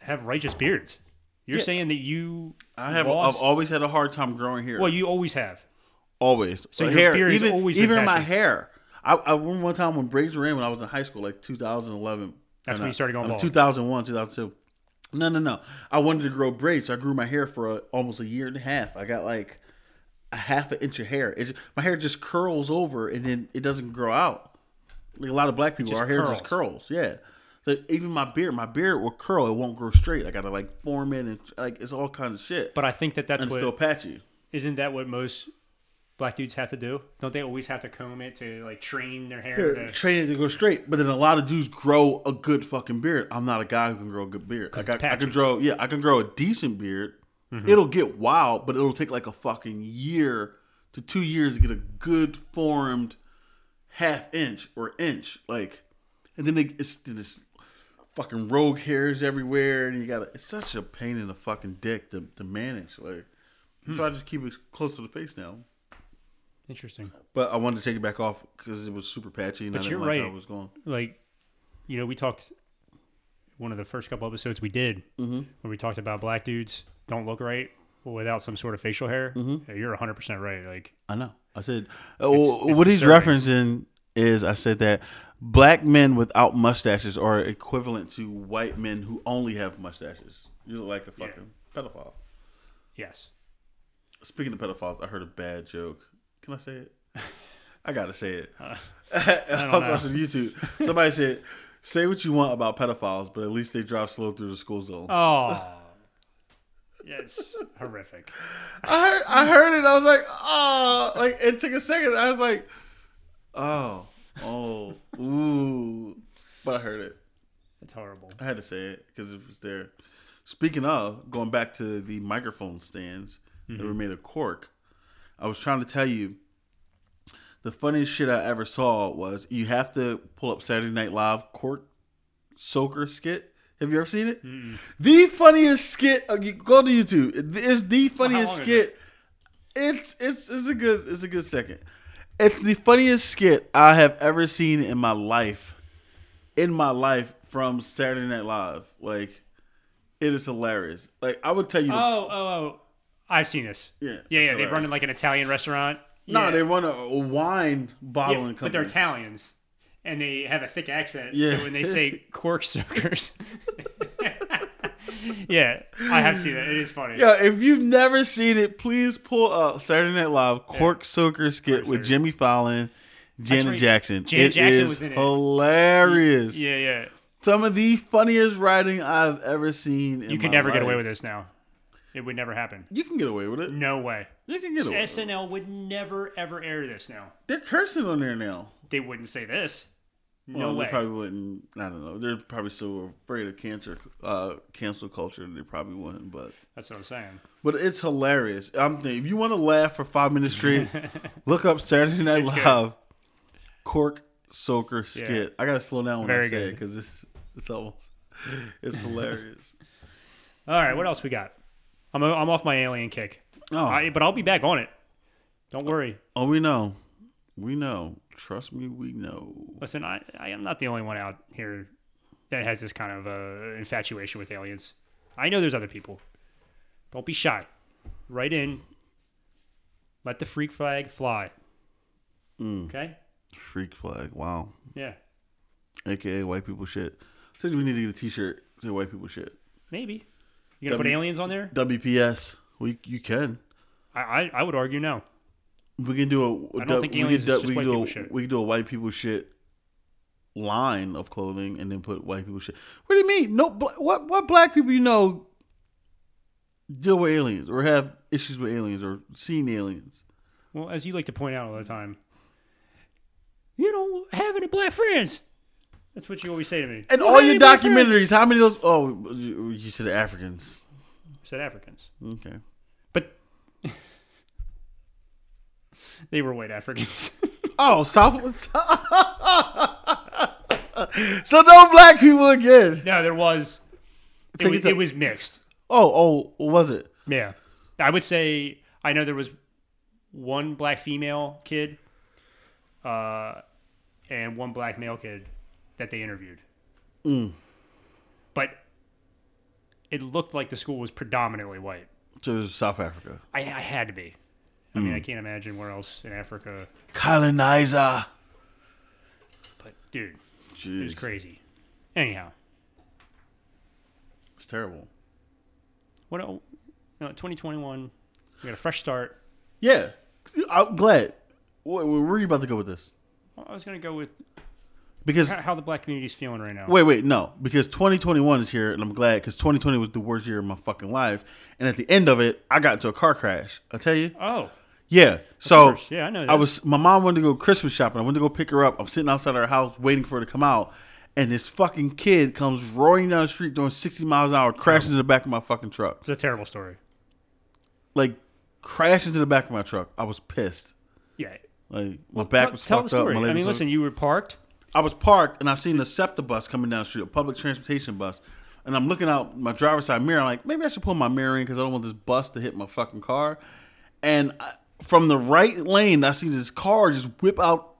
have righteous beards. You're yeah. saying that you I have, lost... I've always had a hard time growing hair. Well, you always have. Always. So your hair, beard even, has always even been my hair. I, I remember one time when braids were in when I was in high school, like two thousand eleven. That's when I, you started going bald. two thousand one, two thousand two. No, no, no. I wanted to grow braids, so I grew my hair for a, almost a year and a half. I got like a half an inch of hair. It just, my hair just curls over, and then it doesn't grow out. Like a lot of black people, our curls. hair just curls. Yeah. So even my beard, my beard will curl. It won't grow straight. I got to like form it, and like it's all kinds of shit. But I think that that's and what... it's still patchy. Isn't that what most... black dudes have to do? Don't they always have to comb it to like train their hair? Yeah, to... train it to go straight. But then a lot of dudes grow a good fucking beard. I'm not a guy who can grow a good beard. Like I, I can grow, yeah, I can grow a decent beard. Mm-hmm. It'll get wild, but it'll take like a fucking year to two years to get a good formed half inch or inch. Like, and then they, it's, it's fucking rogue hairs everywhere, and you got it's such a pain in the fucking dick to to manage. Like, hmm. so I just keep it close to the face now. Interesting. But I wanted to take it back off because it was super patchy. And but I didn't you're like right. How it was going. Like, you know, we talked one of the first couple episodes we did mm-hmm. where we talked about black dudes don't look right without some sort of facial hair. Mm-hmm. Yeah, you're one hundred percent right. Like I know. I said, oh, it's, it's what disturbing. He's referencing is I said that black men without mustaches are equivalent to white men who only have mustaches. You look like a fucking yeah. pedophile. Yes. Speaking of pedophiles, I heard a bad joke. Can I say it? I gotta say it. Uh, I, I was know. watching YouTube. Somebody said, "Say what you want about pedophiles, but at least they drive slow through the school zones." Oh, yeah, it's horrific. I heard, I heard it. I was like, "Oh!" Like it took a second. I was like, "Oh, oh, ooh!" But I heard it. It's horrible. I had to say it because it was there. Speaking of, going back to the microphone stands mm-hmm. that were made of cork. I was trying to tell you, the funniest shit I ever saw was you have to pull up Saturday Night Live cork soaker skit. Have you ever seen it? Mm-mm. The funniest skit. You go to YouTube. It's the funniest well, skit. It? It's it's it's a good it's a good second. It's the funniest skit I have ever seen in my life. In my life from Saturday Night Live, like it is hilarious. Like I would tell you. To, oh oh oh. I've seen this. Yeah, yeah, yeah. So they run in like an Italian restaurant. No, yeah. they run a, a wine bottling yeah, company. But they're Italians, and they have a thick accent. Yeah, so when they say cork soakers. yeah, I have seen that. It is funny. Yeah, if you've never seen it, please pull up Saturday Night Live cork yeah. soaker skit cork with soakers. Jimmy Fallon, Janet right. Jackson. Janet it Jackson is was in it. Hilarious. Yeah, yeah. Some of the funniest writing I've ever seen. In you can my never life. Get away with this now. It would never happen. You can get away with it. No way. You can get away with it. S N L would never, ever air this now. They're cursing on there now. They wouldn't say this. No well, way. They probably wouldn't. I don't know. They're probably so afraid of cancer, uh, cancel culture. They probably wouldn't. But that's what I'm saying. But it's hilarious. I'm thinking, if you want to laugh for five minutes straight, look up Saturday Night it's Live good. Cork Soaker skit. Yeah. I got to slow down when Very I say good. It because it's, it's almost it's hilarious. All right. What else we got? I'm I'm off my alien kick. Oh. I, but I'll be back on it. Don't worry. Oh, we know. We know. Trust me, we know. Listen, I, I am not the only one out here that has this kind of uh, infatuation with aliens. I know there's other people. Don't be shy. Write in. Let the freak flag fly. Mm. Okay? Freak flag. Wow. Yeah. A K A white people shit. So we need to get a t-shirt to white people shit. Maybe. You gonna w- put aliens on there? W P S. We you can. I, I, I would argue no. We can do a. I don't du- think aliens we can, is du- just we white do people a, shit. We can do a white people shit line of clothing and then put white people shit. What do you mean? No. What what black people you know deal with aliens or have issues with aliens or seen aliens? Well, as you like to point out all the time, you don't have any black friends. That's what you always say to me. And well, all your documentaries, how many of those? Oh, you, you said Africans. I said Africans. Okay. But they were white Africans. oh, South. So no black people again. No, there was. It was, it was mixed. Oh, oh, was it? Yeah. I would say, I know there was one black female kid uh, and one black male kid that they interviewed. Mm. But it looked like the school was predominantly white. So it was South Africa. I, I had to be. I mm. mean, I can't imagine where else in Africa. Colonizer. But, dude, Jeez. It was crazy. Anyhow. It's terrible. What? No, twenty twenty-one. We got a fresh start. Yeah. I'm glad. Where were you about to go with this? Well, I was going to go with because how, how the black community is feeling right now. Wait, wait, no. Because twenty twenty-one is here, and I'm glad because twenty twenty was the worst year of my fucking life. And at the end of it, I got into a car crash. I'll tell you. Oh. Yeah. So yeah, I know. I was, my mom wanted to go Christmas shopping. I went to go pick her up. I'm sitting outside her house waiting for her to come out. And this fucking kid comes roaring down the street doing sixty miles an hour, crashes into the back of my fucking truck. It's a terrible story. Like, crashes into the back of my truck. I was pissed. Yeah. Like, my well, back t- was fucked up. I mean, listen, up. You were parked. I was parked, and I seen the SEPTA bus coming down the street, a public transportation bus. And I'm looking out my driver's side mirror. I'm like, maybe I should pull my mirror in because I don't want this bus to hit my fucking car. And I, from the right lane, I seen this car just whip out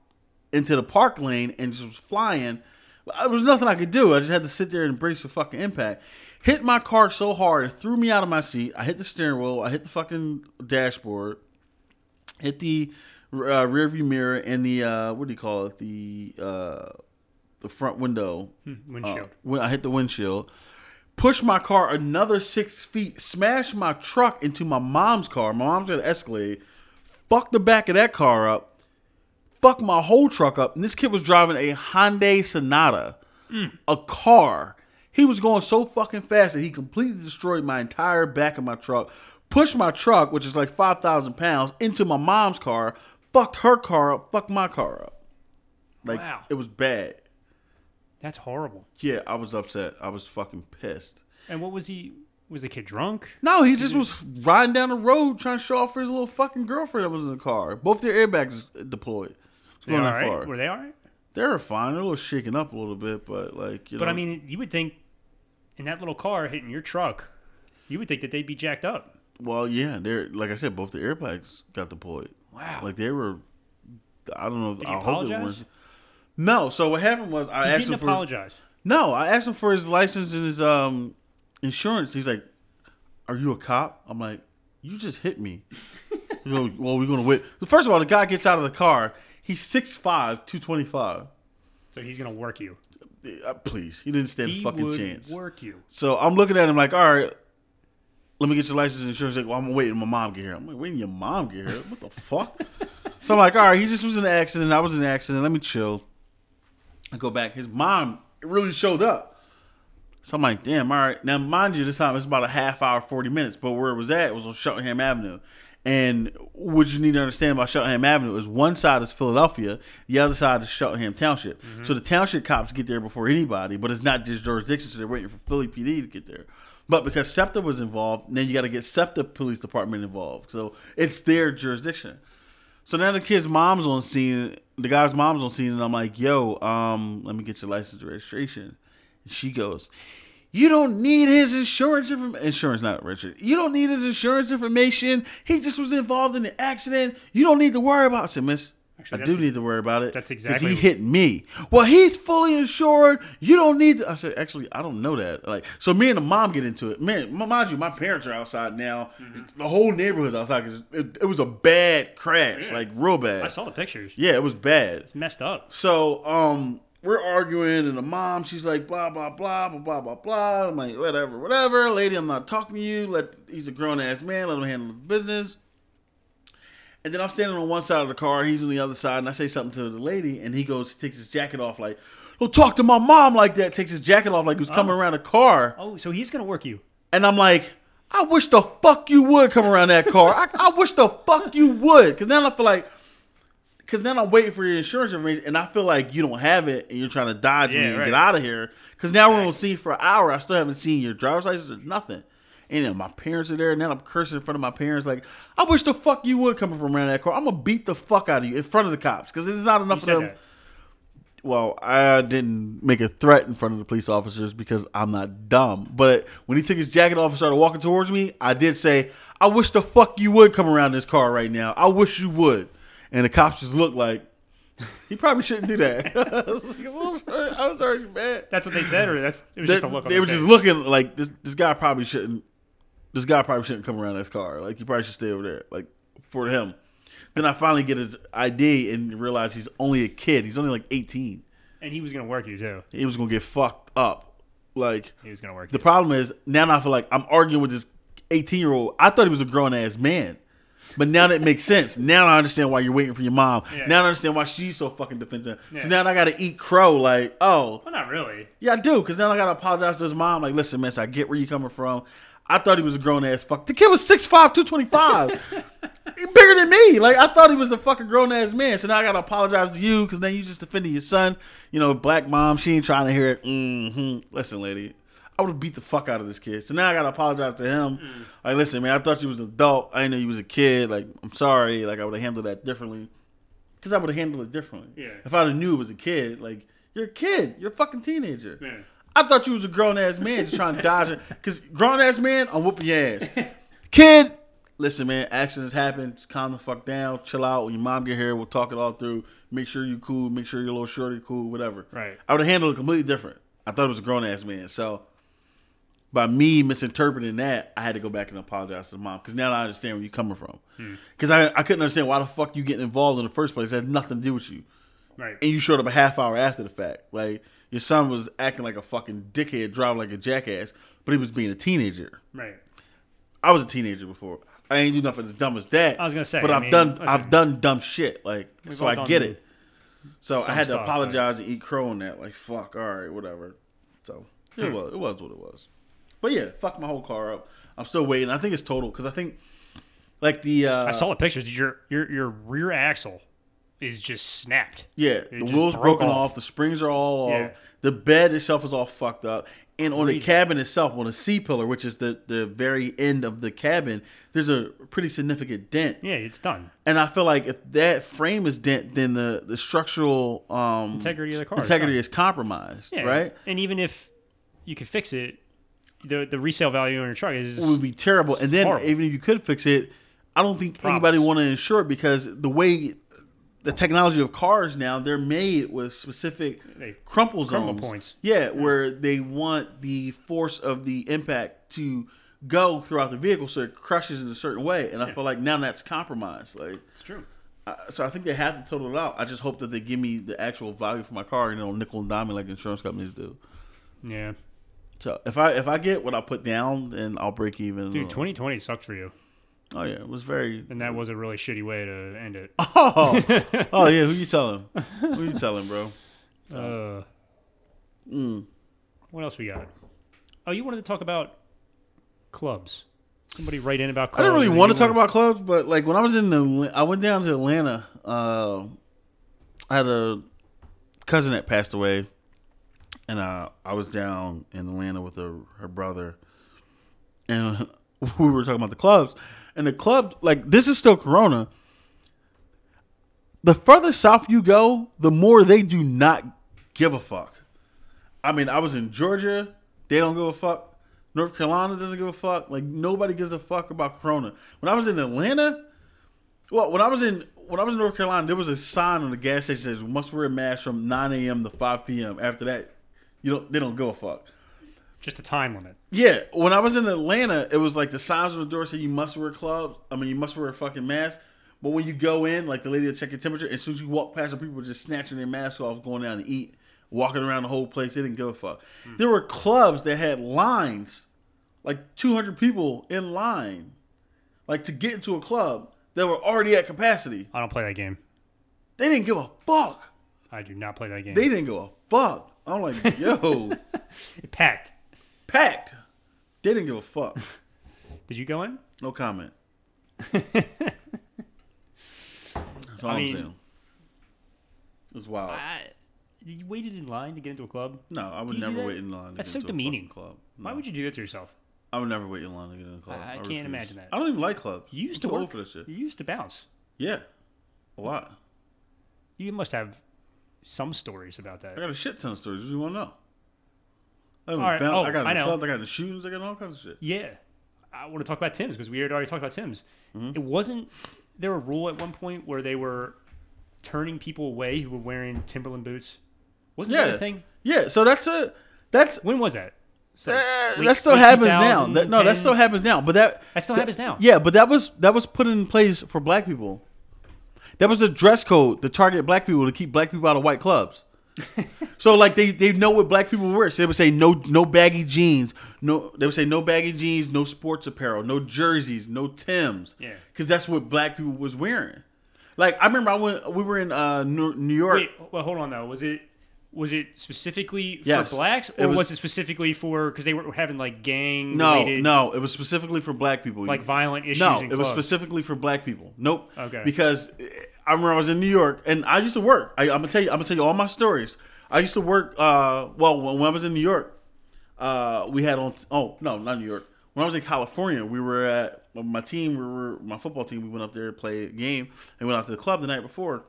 into the park lane and just was flying. There was nothing I could do. I just had to sit there and embrace the fucking impact. Hit my car so hard, it threw me out of my seat. I hit the steering wheel. I hit the fucking dashboard. Hit the uh, rear view mirror and the, uh, what do you call it? The uh, the front window. Windshield. Uh, I hit the windshield. Pushed my car another six feet. Smashed my truck into my mom's car. My mom's got an Escalade. Fucked the back of that car up. Fuck my whole truck up. And this kid was driving a Hyundai Sonata, mm. a car. He was going so fucking fast that he completely destroyed my entire back of my truck, pushed my truck, which is like five thousand pounds, into my mom's car, fucked her car up, fucked my car up. Like, wow. It was bad. That's horrible. Yeah, I was upset. I was fucking pissed. And what was he... Was the kid drunk? No, he just was riding down the road trying to show off for his little fucking girlfriend that was in the car. Both their airbags deployed. They going all right? Far. Were they all right? They were fine. They were a little shaken up a little bit, but like, you but know. But I mean, you would think in that little car hitting your truck, you would think that they'd be jacked up. Well, yeah. They're like I said, both the airbags got deployed. Wow. Like they were, I don't know. Did I he hope apologize? It wasn't. No. So what happened was I he asked didn't him for. Apologize. No, I asked him for his license and his, um, insurance. He's like, "Are you a cop?" I'm like, "You just hit me." You know, well, we're gonna wait. First of all, the guy gets out of the car. He's six five, two twenty-five. So he's gonna work you. Uh, please, he didn't stand he a fucking would chance. Work you. So I'm looking at him like, "All right, let me get your license and insurance." Like, well, I'm waiting. My mom get here. I'm like, "Waiting your mom get here? What the fuck?" So I'm like, "All right, he just was in an accident. I was in an accident. Let me chill." I go back. His mom really showed up. So I'm like, damn, all right. Now, mind you, this time it's about a half hour, forty minutes. But where it was at was on Cheltenham Avenue. And what you need to understand about Cheltenham Avenue is one side is Philadelphia. The other side is Cheltenham Township. Mm-hmm. So the township cops get there before anybody, but it's not just jurisdiction, so they're waiting for Philly P D to get there. But because SEPTA was involved, then you got to get SEPTA Police Department involved. So it's their jurisdiction. So now the kid's mom's on scene. The guy's mom's on scene. And I'm like, yo, um, let me get your license and registration. She goes, you don't need his insurance inform- insurance, not Richard. You don't need his insurance information. He just was involved in the accident. You don't need to worry about it. I said, miss, actually, I do need to worry about it. That's exactly. Because he hit me. Well, he's fully insured. You don't need to. I said, actually, I don't know that. Like, so me and the mom get into it. Man, mind you, my parents are outside now. Mm-hmm. The whole neighborhood's outside. It, it was a bad crash, yeah. Like real bad. I saw the pictures. Yeah, it was bad. It's messed up. So, um... we're arguing, and the mom, she's like, blah, blah, blah, blah, blah, blah, blah. I'm like, whatever, whatever. Lady, I'm not talking to you. Let He's a grown-ass man. Let him handle his business. And then I'm standing on one side of the car. He's on the other side, and I say something to the lady, and he goes, he takes his jacket off like, don't talk to my mom like that. Takes his jacket off like he was coming oh. around a car. Oh, so he's going to work you. And I'm like, I wish the fuck you would come around that car. I, I wish the fuck you would. Because now I feel like, because then I'm waiting for your insurance information, and I feel like you don't have it, and you're trying to dodge yeah, me and right. get out of here. Because now exactly. we're on scene for an hour. I still haven't seen your driver's license or nothing. And then my parents are there, and now I'm cursing in front of my parents like, I wish the fuck you would come from around that car. I'm going to beat the fuck out of you in front of the cops because there's not enough you of them. That. well, I didn't make a threat in front of the police officers because I'm not dumb. But when he took his jacket off and started walking towards me, I did say, I wish the fuck you would come around this car right now. I wish you would. And the cops just looked like, he probably shouldn't do that. I was already mad. That's what they said, or that's it was that, just a look. On they were face. Just looking like this. This guy probably shouldn't. This guy probably shouldn't come around this car. Like, you probably should stay over there. Like, for him. Then I finally get his I D and realize he's only a kid. He's only like eighteen. And he was gonna work you too. He was gonna get fucked up. Like, he was gonna work. The you. problem is now I feel like I'm arguing with this eighteen year old. I thought he was a grown ass man. But now that makes sense. Now I understand why you're waiting for your mom. Yeah. Now I understand why she's so fucking defensive. Yeah. So now I got to eat crow. Like, oh. Well, not really. Yeah, I do. Because now I got to apologize to his mom. Like, listen, man, so I get where you're coming from. I thought he was a grown-ass fuck. The kid was six five, two twenty-five. Bigger than me. Like, I thought he was a fucking grown-ass man. So now I got to apologize to you because now you just defended your son. You know, black mom, she ain't trying to hear it. Mm-hmm. Listen, lady. I would have beat the fuck out of this kid. So now I got to apologize to him. Mm. Like, listen, man, I thought you was an adult. I didn't know you was a kid. Like, I'm sorry. Like, I would have handled that differently. Because I would have handled it differently. Yeah. If I knew it was a kid, like, you're a kid. You're a fucking teenager. Yeah. I thought you was a grown-ass man just trying to dodge it. Because grown-ass man, I'm whooping your ass. Kid, listen, man, accidents happen. Just calm the fuck down. Chill out. When your mom get here, we'll talk it all through. Make sure you cool. Make sure your little shorty cool, whatever. Right. I would have handled it completely different. I thought it was a grown-ass man. So... by me misinterpreting that, I had to go back and apologize to mom because now I understand where you're coming from. Because hmm. I, I couldn't understand why the fuck you getting involved in the first place. It had nothing to do with you. Right. And you showed up a half hour after the fact. Like, your son was acting like a fucking dickhead, driving like a jackass, but he was being a teenager. Right. I was a teenager before. I ain't do nothing as dumb as that. I was gonna say, but I I've mean, done listen. I've done dumb shit. Like, We've so I get it. So I had to stuff, apologize right. and eat crow on that. Like, fuck. All right, whatever. So hmm. it was it was what it was. But yeah, fuck my whole car up. I'm still waiting. I think it's total because I think, like the uh, I saw the pictures. Your your your rear axle is just snapped. Yeah, it the wheel's broken off. off. The springs are all yeah. off. The bed itself is all fucked up. And on Crazy. the cabin itself, on the C pillar, which is the the very end of the cabin, there's a pretty significant dent. Yeah, it's done. And I feel like if that frame is dent, then the the structural um, integrity of the car integrity is, is compromised. Yeah. Right. And even if you could fix it. The the resale value on your truck is would be terrible. And then horrible. Even if you could fix it, I don't think Problems. anybody want to insure it because the way the technology of cars now, they're made with specific they crumple zones. Crumple points. Yeah, yeah, where they want the force of the impact to go throughout the vehicle so it crushes in a certain way. And I yeah. feel like now that's compromised. Like, it's true. I, so I think they have to total it out. I just hope that they give me the actual value for my car, you know, nickel and dime like insurance companies do. Yeah. So if I if I get what I put down, then I'll break even. Dude, twenty twenty sucked for you. Oh yeah, it was very. And that was a really shitty way to end it. Oh, oh yeah. Who you telling? Who you telling, bro? Uh, mm. What else we got? Oh, you wanted to talk about clubs. Somebody write in about clubs. I didn't really want to talk about clubs, but like when I was in the, I went down to Atlanta. Uh, I had a cousin that passed away. And uh, I was down in Atlanta with her, her brother, and we were talking about the clubs. And the club, like, this is still Corona. The further south you go, the more they do not give a fuck. I mean, I was in Georgia. They don't give a fuck. North Carolina doesn't give a fuck. Like, nobody gives a fuck about Corona. When I was in Atlanta, well, when I was in... When I was in North Carolina, there was a sign on the gas station that says, must wear a mask from nine a.m. to five p.m. After that, you don't, they don't give a fuck. Just a time limit. Yeah. When I was in Atlanta, it was like the signs on the door said you must wear gloves. I mean, you must wear a fucking mask. But when you go in, like the lady will check your temperature. As soon as you walk past, the people just snatching their masks off, going down to eat, walking around the whole place. They didn't give a fuck. Mm. There were clubs that had lines, like two hundred people in line, like to get into a club. They were already at capacity. I don't play that game. They didn't give a fuck. I do not play that game. They didn't give a fuck. I'm like, yo. It packed. Packed. They didn't give a fuck. Did you go in? No comment. That's all I I'm mean, saying. It was wild. I, you waited in line to get into a club? No, I would never wait in line to That's get so into demeaning. a club. No. Why would you do that to yourself? I would never wait in line to get in a club. I, I, I can't refuse. imagine that. I don't even like clubs. You used I'm to work for this shit. You used to bounce. Yeah, a lot. You must have some stories about that. I got a shit ton of stories. What do you want to know? I, all right. oh, I got I know. Clubs, I got the shootings, I got all kinds of shit. Yeah. I want to talk about Tim's because we had already talked about Tim's. Mm-hmm. It wasn't there a rule at one point where they were turning people away who were wearing Timberland boots? Wasn't yeah. that a thing? Yeah. So that's a that's when was that? So uh, like that still happens now. That, no, that still happens now. But that that still that, happens now. Yeah, but that was that was put in place for black people. That was a dress code to target black people to keep black people out of white clubs. So like they, they know what black people wear. So they would say no no baggy jeans. No, they would say no baggy jeans, no sports apparel, no jerseys, no Timbs. Yeah, because that's what black people was wearing. Like I remember I went, we were in uh, New York. Wait, well, hold on though. Was it? Was it specifically for yes, blacks, or it was, was it specifically for because they were having like gang? No, no, it was specifically for black people. Like violent issues. No, in it clubs. was specifically for black people. Nope. Okay. Because I remember I was in New York and I used to work. I, I'm gonna tell you. I'm gonna tell you all my stories. I used to work. Uh, well, when I was in New York, uh, we had on. Oh no, not New York. When I was in California, we were at my team. We were my football team. We went up there to play a game and went out to the club the night before.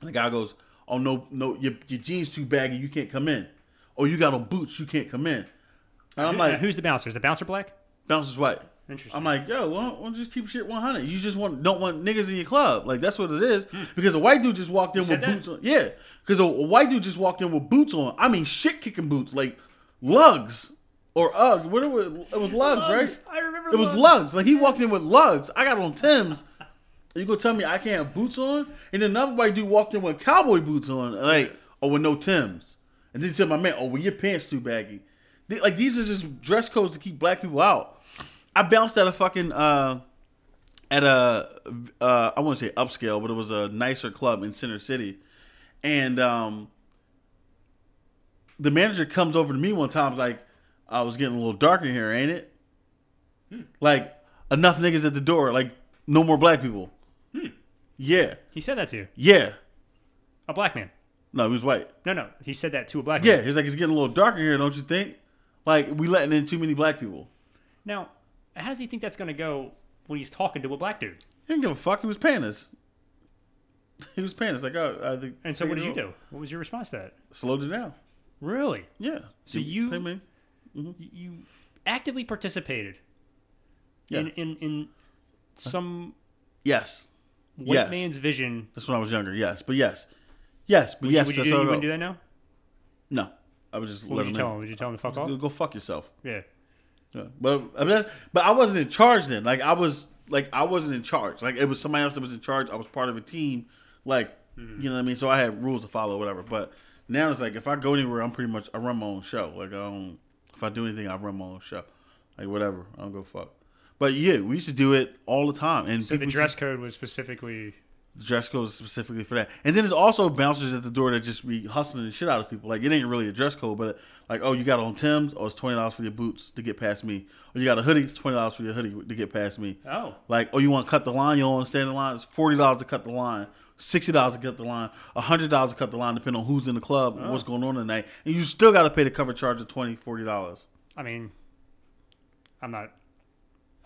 And the guy goes, "Oh, no, no, your, your jeans too baggy. You can't come in. Oh, you got on boots. You can't come in." And I'm like, uh, who's the bouncer? Is the bouncer black? Bouncer's white. Interesting. I'm like, yo, why don't, why don't you just keep shit one hundred? You just want don't want niggas in your club. Like, that's what it is. Because a white dude just walked in you with boots on. Yeah. Because a, a white dude just walked in with boots on. I mean, shit-kicking boots. Like, lugs. Or Uggs. What it was, it was lugs, lugs, right? I remember It lugs. was lugs. Like, he walked in with lugs. I got on Timbs. You gonna tell me I can't have boots on? And then another white dude walked in with cowboy boots on, like, oh, with no Timbs. And then he said, my man, oh, well, your pants too baggy. They, like, these are just dress codes to keep black people out. I bounced at a fucking, uh, at a, uh, I want to say upscale, but it was a nicer club in Center City. And um, the manager comes over to me one time, like, I was getting a little dark in here, ain't it? Hmm. Like, enough niggas at the door, like, no more black people. Yeah. He said that to you? Yeah. A black man? No, he was white. No, no. He said that to a black yeah, man. Yeah, he was like, it's getting a little darker here, don't you think? Like, we letting in too many black people. Now, how does he think that's going to go when he's talking to a black dude? He didn't give a fuck. He was paying us. He was paying us. Like, oh, I think. And so what did you do? What was your response to that? Slowed it down. Really? Yeah. So you, you pay me. Mm-hmm. You actively participated yeah. in, in, in some... Yes. White yes. man's vision. That's when I was younger, yes. But yes. Yes, but would yes. You, would you, do, you wouldn't do that now? No. I would just what let would him you tell him? Would you tell him to fuck off? Go fuck yourself. Yeah. yeah. But I mean, that's, but I wasn't in charge then. Like I was like I wasn't in charge. Like it was somebody else that was in charge. I was part of a team. Like mm-hmm. you know what I mean? So I had rules to follow, whatever. But now it's like if I go anywhere, I'm pretty much I run my own show. Like I don't if I do anything, I run my own show. Like whatever. I don't go fuck. But yeah, we used to do it all the time. And so the dress see, code was specifically... The dress code was specifically for that. And then there's also bouncers at the door that just be hustling the shit out of people. Like, it ain't really a dress code, but like, oh, you got on Timbs? Oh, it's twenty dollars for your boots to get past me. Or you got a hoodie? It's twenty dollars for your hoodie to get past me. Oh. Like, oh, you want to cut the line? You don't want to stand in line? It's forty dollars to cut the line. sixty dollars to cut the line. one hundred dollars to cut the line, depending on who's in the club oh. and what's going on tonight. And you still got to pay the cover charge of twenty dollars, forty dollars. I mean, I'm not...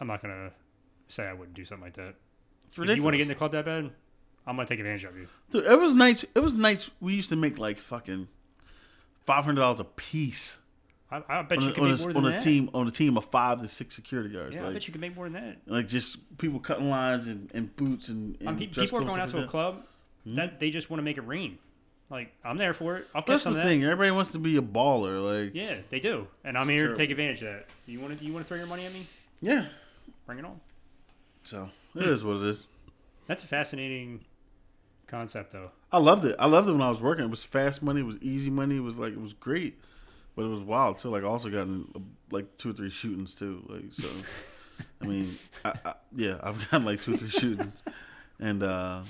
I'm not going to say I wouldn't do something like that. It's ridiculous. If you want to get in the club that bad, I'm going to take advantage of you. Dude, it was nice. It was nice. We used to make like fucking five hundred dollars a piece. I, I bet on you could make a, more than a that. Team, on a team of five to six security guards. Yeah, like, I bet you could make more than that. Like just people cutting lines and, and boots and, and um, people are going out to a club mm-hmm. that they just want to make it rain. Like, I'm there for it. I'll catch That's some the of that. thing. Everybody wants to be a baller. Like, yeah, they do. And I'm here terrible. to take advantage of that. You want to, you want to throw your money at me? Yeah. Bring it on. So, it hmm. is what it is. That's a fascinating concept, though. I loved it. I loved it when I was working. It was fast money. It was easy money. It was like, it was great. But it was wild. So, like, I also gotten like two or three shootings, too. Like, so, I mean, I, I, yeah, I've gotten like two or three shootings. And uh,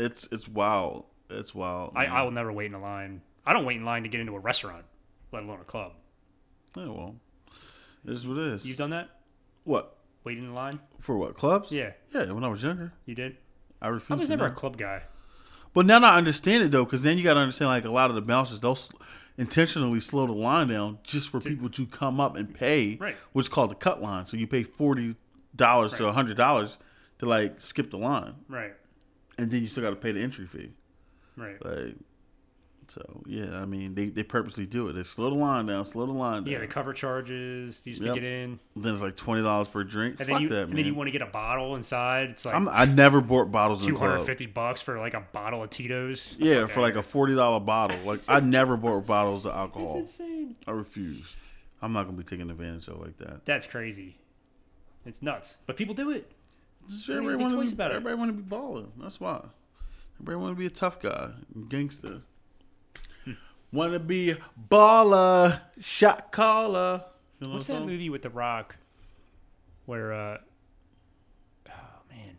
it's it's wild. It's wild. I, I will never wait in a line. I don't wait in line to get into a restaurant, let alone a club. Yeah, well, it is what it is. You've done that? What? Waiting in line? For what? Clubs? Yeah. Yeah, when I was younger. You did? I refused to. I was never a club guy. But now I understand it, though, because then you got to understand, like, a lot of the bouncers, they'll sl- intentionally slow the line down just for to, people to come up and pay, right. what's called the cut line. So you pay forty dollars right. to one hundred dollars to, like, skip the line. Right. And then you still got to pay the entry fee. Right. Like, So, yeah, I mean, they, they purposely do it. They slow the line down, slow the line down. Yeah, they cover charges. They used yep. to get in. Then it's like twenty dollars per drink. And Fuck you, that, and man. And then you want to get a bottle inside. It's like I'm, I never bought bottles in the club. two hundred fifty bucks for like a bottle of Tito's. Yeah, okay. For like a forty dollar bottle. Like, I never bought bottles of alcohol. It's insane. I refuse. I'm not going to be taken advantage of like that. That's crazy. It's nuts. But people do it. Just everybody want to be, everybody want to be balling. That's why. Everybody want to be a tough guy. Gangster. Wanna be baller, shot caller. You know What's that movie with The Rock where, uh, oh man,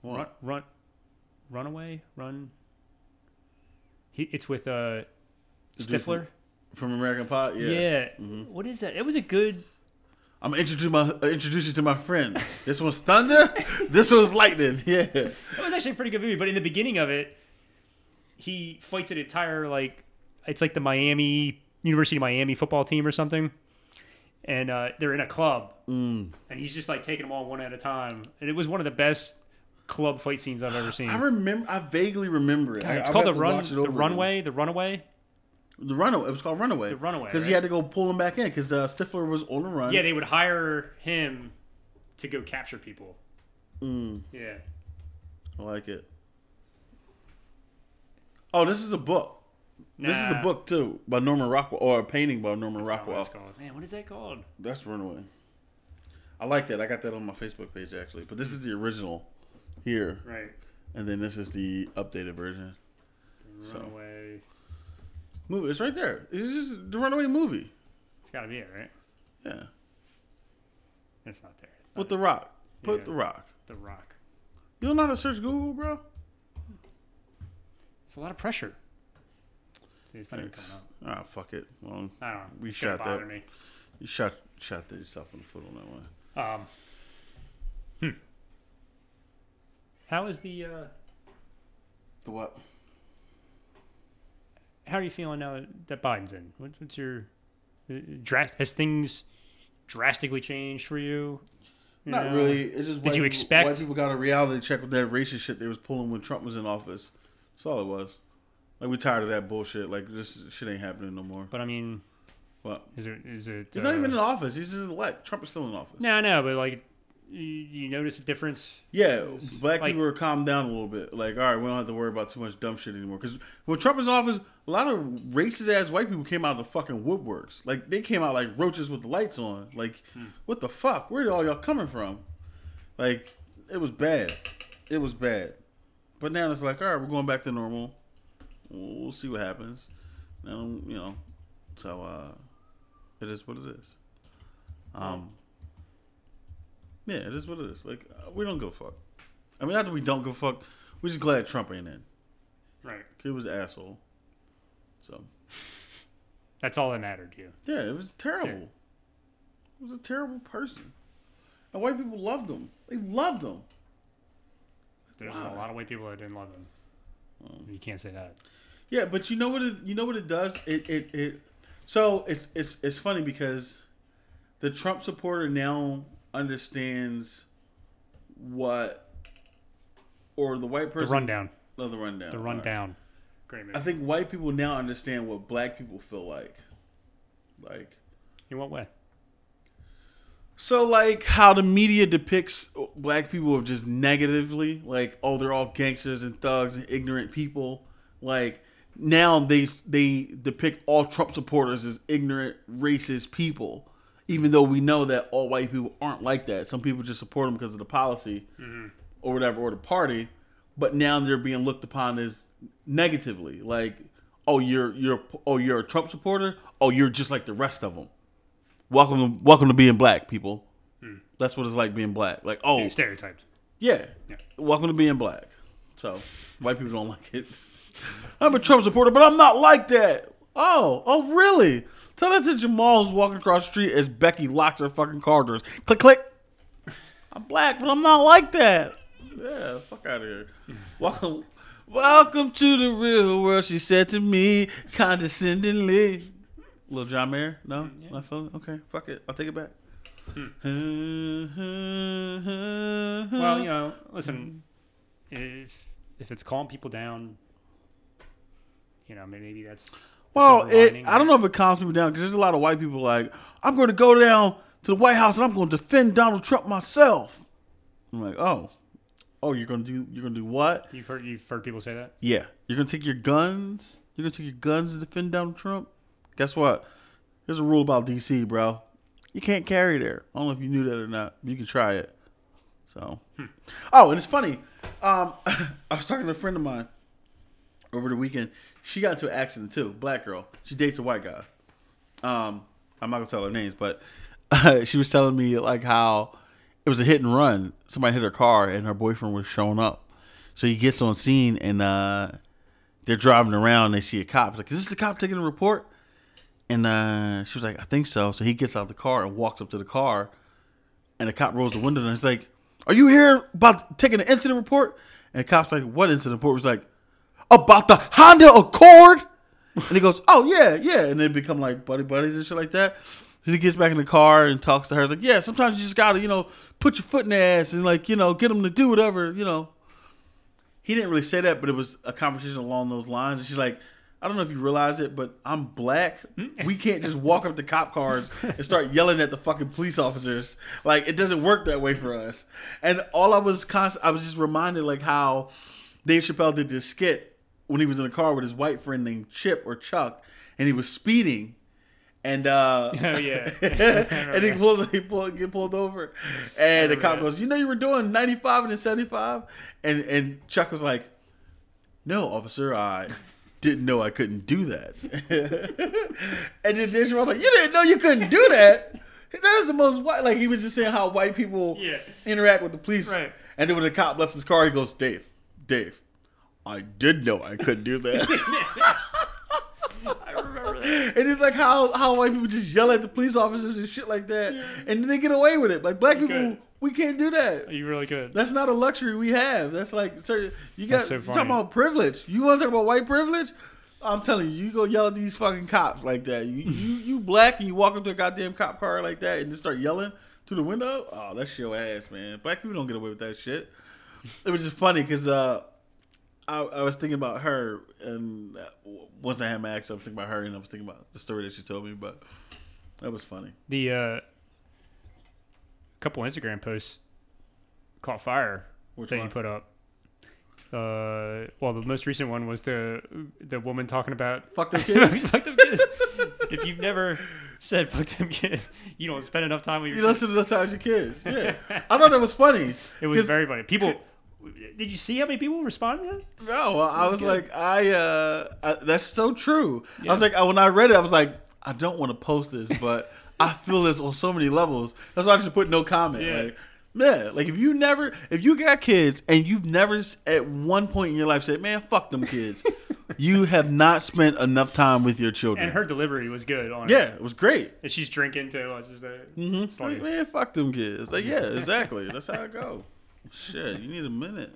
what? run, run, Runaway, Run. He, it's with uh, Stifler from American Pie. Yeah. Yeah. Mm-hmm. What is that? It was a good. I'm gonna introduce my uh, introduce you to my friend. This one's thunder. This one's lightning. Yeah. It was actually a pretty good movie, but in the beginning of it. He fights an entire, like, it's like the Miami, University of Miami football team or something. And uh, they're in a club. Mm. And he's just, like, taking them all one at a time. And it was one of the best club fight scenes I've ever seen. I remember, I vaguely remember it. God, it's I, called the, run, it the Runaway, again. The Runaway. The Runaway, it was called Runaway. The Runaway, Because right? he had to go pull him back in, because uh, Stifler was on the run. Yeah, they would hire him to go capture people. Mm. Yeah. I like it. Oh, this is a book. Nah. This is a book, too, by Norman Rockwell, or a painting by Norman That's Rockwell. Not what it's called. Man, what is that called? That's Runaway. I like that. I got that on my Facebook page, actually. But this is the original here. Right. And then this is the updated version. The Runaway. So. Movie. It's right there. It's just the Runaway movie. It's got to be it, right? Yeah. It's not there. It's not With there. The Rock. Put yeah. The Rock. The Rock. You don't know how to search Google, bro? It's a lot of pressure. See, it's not Thanks. even coming up. Ah, fuck it. Well, I don't know. We it's shot that. Me. You shot shot yourself in the foot on that one. Um. Hmm. How is the? Uh, the what? How are you feeling now that Biden's in? What, what's your? Uh, drast- has things drastically changed for you? you not know? really. It's just. Did white you people, expect? White people got a reality check with that racist shit they was pulling when Trump was in office. That's all it was. Like, we're tired of that bullshit. Like, this shit ain't happening no more. But, I mean... What? Is it... Is it He's uh, not even in office. He's in elect. Trump is still in office. No, no, but, like, you, you notice a difference? Yeah. Black like, people were calmed down a little bit. Like, all right, we don't have to worry about too much dumb shit anymore. Because when Trump was in office, a lot of racist-ass white people came out of the fucking woodworks. Like, they came out like roaches with the lights on. Like, hmm. what the fuck? Where are all y'all coming from? Like, it was bad. It was bad. But now it's like, all right, we're going back to normal. We'll see what happens. Now, you know, so uh, it is what it is. Um, yeah, it is what it is. Like, we don't give a fuck. I mean, not that we don't give a fuck. We're just glad Trump ain't in. Right. He was an asshole. So. That's all that mattered to you. Yeah, it was terrible. It was a terrible person. And white people loved him. They loved him. There's wow. a lot of white people that didn't love him. Um, you can't say that. Yeah, but you know what it you know what it does? It it, it so it's it's it's funny because the Trump supporter now understands what or the white person The rundown. No, the rundown. The rundown. Right. Great movie. I think white people now understand what black people feel like. Like in what way? So, like, how the media depicts black people of just negatively, like, oh, they're all gangsters and thugs and ignorant people. Like, now they they depict all Trump supporters as ignorant, racist people, even though we know that all white people aren't like that. Some people just support them because of the policy mm-hmm. or whatever, or the party. But now they're being looked upon as negatively, like, oh, you're you're oh you're a Trump supporter. Oh, you're just like the rest of them. Welcome to welcome to being black, people. Hmm. That's what it's like being black. Like, oh, yeah, stereotypes. Yeah. yeah, welcome to being black. So white people don't like it. I'm a Trump supporter, but I'm not like that. Oh, oh, really? Tell that to Jamal who's walking across the street as Becky locks her fucking car doors. Click, click. I'm black, but I'm not like that. Yeah, fuck out of here. Welcome, welcome to the real world. She said to me condescendingly. Little John Mayer? No? Yeah. Not feeling it? Okay, fuck it. I'll take it back. Hmm. Well, you know, listen, if if it's calming people down, you know, maybe that's. Well, it, I don't know if it calms people down because there's a lot of white people like, I'm going to go down to the White House and I'm going to defend Donald Trump myself. I'm like, oh, oh, you're going to do, you're going to do what? You've heard, you've heard people say that? Yeah. You're going to take your guns. You're going to take your guns and defend Donald Trump. Guess what? There's a rule about D C, bro. You can't carry there. I don't know if you knew that or not. You can try it. So, hmm. Oh, and it's funny. Um, I was talking to a friend of mine over the weekend. She got into an accident too. Black girl. She dates a white guy. Um, I'm not gonna tell her names, but uh, she was telling me like how it was a hit and run. Somebody hit her car, and her boyfriend was showing up. So he gets on scene, and uh, they're driving around. And they see a cop. He's like, is this the cop taking the report? And uh, she was like, I think so. So he gets out of the car and walks up to the car, and the cop rolls the window and he's like, are you here about taking an incident report? And the cop's like, what incident report? Was like, about the Honda Accord? And he goes, oh, yeah, yeah. And they become like buddy buddies and shit like that. So he gets back in the car and talks to her. He's like, yeah, sometimes you just got to, you know, put your foot in the ass and, like, you know, get them to do whatever, you know. He didn't really say that, but it was a conversation along those lines. And she's like, I don't know if you realize it, but I'm black. We can't just walk up to cop cars and start yelling at the fucking police officers. Like, it doesn't work that way for us. And all I was const- I was just reminded, like, how Dave Chappelle did this skit when he was in a car with his white friend named Chip or Chuck, and he was speeding. And uh, oh, yeah. and he pulls, he pulled, get pulled over. And the cop that. goes, you know you were doing ninety-five and then seventy-five? And, and Chuck was like, no, officer, I... didn't know I couldn't do that. And then Dave Chappelle was like, you didn't know you couldn't do that? That is the most white. Like, he was just saying how white people yeah. interact with the police. Right. And then when the cop left his car, he goes, Dave, Dave, I did know I couldn't do that. I remember that. And it's like how, how white people just yell at the police officers and shit like that. Yeah. And then they get away with it. Like, black you people... Could. We can't do that. You really could. That's not a luxury we have. That's like, sir, you got so talking about privilege. You want to talk about white privilege? I'm telling you, you go yell at these fucking cops like that. You you, you black and you walk up to a goddamn cop car like that and just start yelling through the window. Oh, that's your ass, man. Black people don't get away with that shit. It was just funny because uh, I, I was thinking about her, and once I had my accent, I was thinking about her, and I was thinking about the story that she told me. But that was funny. The uh. Couple Instagram posts caught fire. Which that one? You put up. Uh, well, the most recent one was the the woman talking about fuck them kids. Fuck them kids. If you've never said fuck them kids, you don't spend enough time with your. You kids. Listen to enough time with your kids. Yeah, I thought that was funny. It was very funny. People, did you see how many people responded to that? No, I was, was like, I, uh, I. That's so true. Yeah. I was like, when I read it, I was like, I don't want to post this, but. I feel this on so many levels. That's why I just put no comment. Yeah. Like, yeah, like if you never, if you got kids and you've never at one point in your life said, man, fuck them kids, you have not spent enough time with your children. And her delivery was good. On yeah, it. it was great. And she's drinking too. It's, just, uh, mm-hmm. it's funny. Like, man, fuck them kids. Like, yeah, exactly. That's how it go. Shit, you need a minute.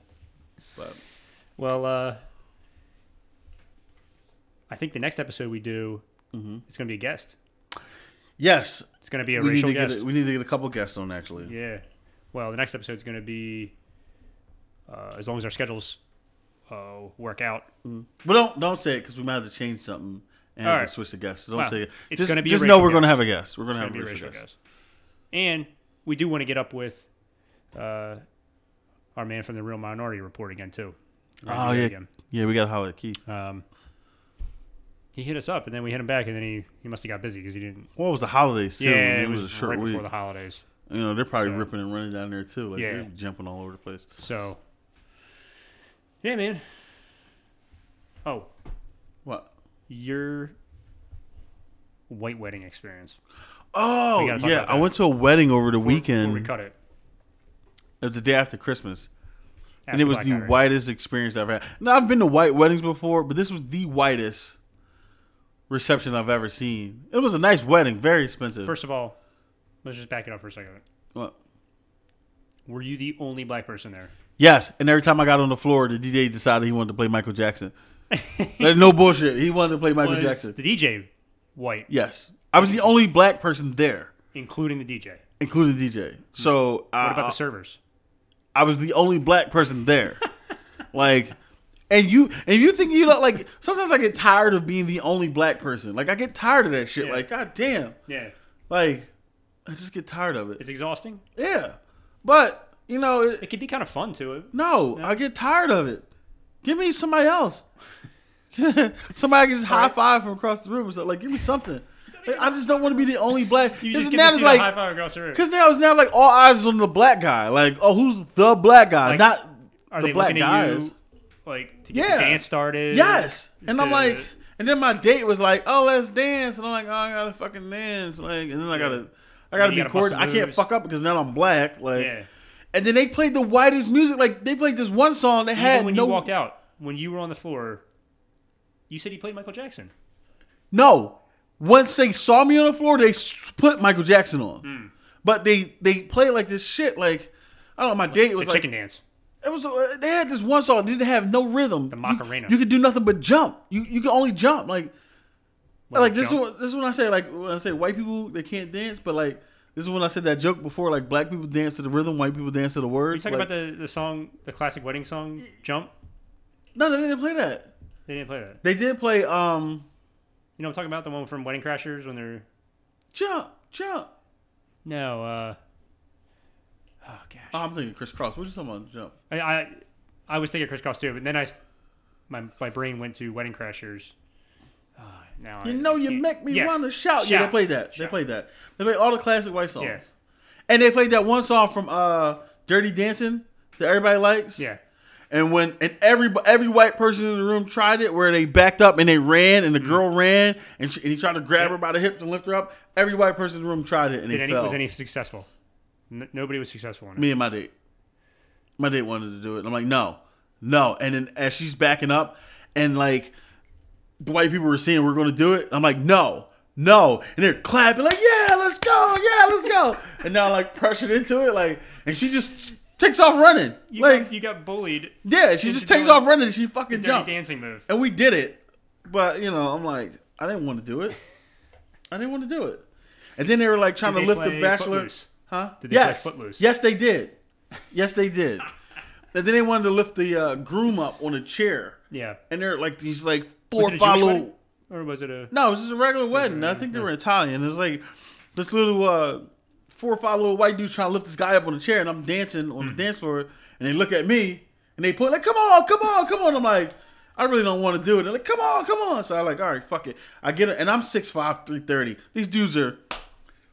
But. Well, uh, I think the next episode we do, mm-hmm. it's going to be a guest. Yes. It's going to be a we racial guest. A, we need to get a couple guests on, actually. Yeah. Well, the next episode is going to be, uh, as long as our schedules uh, work out. Mm. Well, don't don't say it because we might have to change something and have right. to switch the guests. So don't well, say it. It's just gonna be just know we're going to have a guest. We're going to have a racial, racial guest. guest. And we do want to get up with uh, our man from the Real Minority Report again, too. Right oh, yeah. Again. Yeah, we got to holler at Keith. Um He hit us up, and then we hit him back, and then he, he must have got busy because he didn't. Well, it was the holidays, too. Yeah, I mean, it was, was a short right before week. The holidays. You know, they're probably so. ripping and running down there, too. Like, yeah. They're jumping all over the place. So, yeah, man. Oh. What? Your white wedding experience. Oh, we yeah. I went to a wedding over the before, weekend. Before we cut it. It was the day after Christmas. Ask and it was the Guy, whitest right? experience I've had. Now, I've been to white weddings before, but this was the whitest reception I've ever seen. It was a nice wedding, very expensive. First of all, let's just back it up for a second. What? Were you the only black person there? Yes, and every time I got on the floor, the D J decided he wanted to play Michael Jackson. There's no bullshit. He wanted to play Michael was Jackson. The D J white? Yes, I was the only black person there, including the D J. Including the D J. So what uh, about the servers? I was the only black person there. Like. And you and you think you look like, sometimes I get tired of being the only black person. Like, I get tired of that shit. Yeah. Like, God damn. Yeah. Like, I just get tired of it. It's exhausting. Yeah. But, you know. It, it could be kind of fun to it. No, no, I get tired of it. Give me somebody else. Somebody can just high five from across the room or something. Like, give me something. I just don't want to be the only black. You just now it's like high five across the room. Because now it's now like all eyes on the black guy. Like, oh, who's the black guy? Like, not are the they black guys. Like to get yeah. the dance started. Yes, and to... I'm like, and then my date was like, oh, let's dance, and I'm like, oh, I gotta fucking dance, like, and then I gotta, I gotta be coordinated. I can't fuck up because now I'm black, like. Yeah. And then they played the whitest music. Like, they played this one song that Even had when no. When you walked out, when you were on the floor, you said he played Michael Jackson. No. Once they saw me on the floor, they put Michael Jackson on. Mm. But they, they played like this shit. Like, I don't know, my like, date was the like... chicken dance. It was, they had this one song that didn't have no rhythm. The Macarena. You, you could do nothing but jump. You you could only jump. Like, well, like this, jump. Is what, this is when I say, like, when I say white people, they can't dance. But, like, this is when I said that joke before. Like, black people dance to the rhythm, white people dance to the words. Are you talking like, about the, the song, the classic wedding song, Jump? No, they didn't play that. They didn't play that. They did play... um. You know what I'm talking about? The one from Wedding Crashers when they're... Jump! Jump! No, uh... Oh, gosh. Oh, I'm thinking Criss Cross. What are you talking about? Jump. I, I I was thinking Criss Cross, too, but then I... My my brain went to Wedding Crashers. Uh, now you I, know you make me yeah. want to shout. shout. Yeah, they played that. Shout. They played that. They played all the classic white songs. Yeah. And they played that one song from uh, Dirty Dancing that everybody likes. Yeah. And when and every every white person in the room tried it, where they backed up and they ran, and the mm-hmm. girl ran, and, she, and he tried to grab yeah. her by the hips and lift her up. Every white person in the room tried it, and Did they any, fell. Was any successful? N- nobody was successful in it. Me and my date, my date wanted to do it. And I'm like, no, no. And then as she's backing up, and like the white people were saying we're going to do it, I'm like, no, no. And they're clapping like, yeah, let's go, yeah, let's go. And now I'm like pressured into it, like, and she just. Takes off running. You like got, you got bullied. Yeah, she just takes off running. And she fucking jumps. Dancing move. And we did it, but you know, I'm like, I didn't want to do it. I didn't want to do it. And then they were like trying did to lift the bachelor. Footloose? Huh? Did they yes. play Footloose? Yes, they did. Yes, they did. And then they wanted to lift the uh, groom up on a chair. Yeah. And they're like these like four follow. Or was it a? No, it was just a regular wedding. I think they were Italian. It was like this little. Uh, Four or five little white dudes trying to lift this guy up on a chair, and I'm dancing on mm. the dance floor, and they look at me and they put like, "Come on, come on, come on!" I'm like, I really don't want to do it. They're like, "Come on, come on!" So I'm like, "All right, fuck it." I get it, and I'm six five, three thirty. These dudes are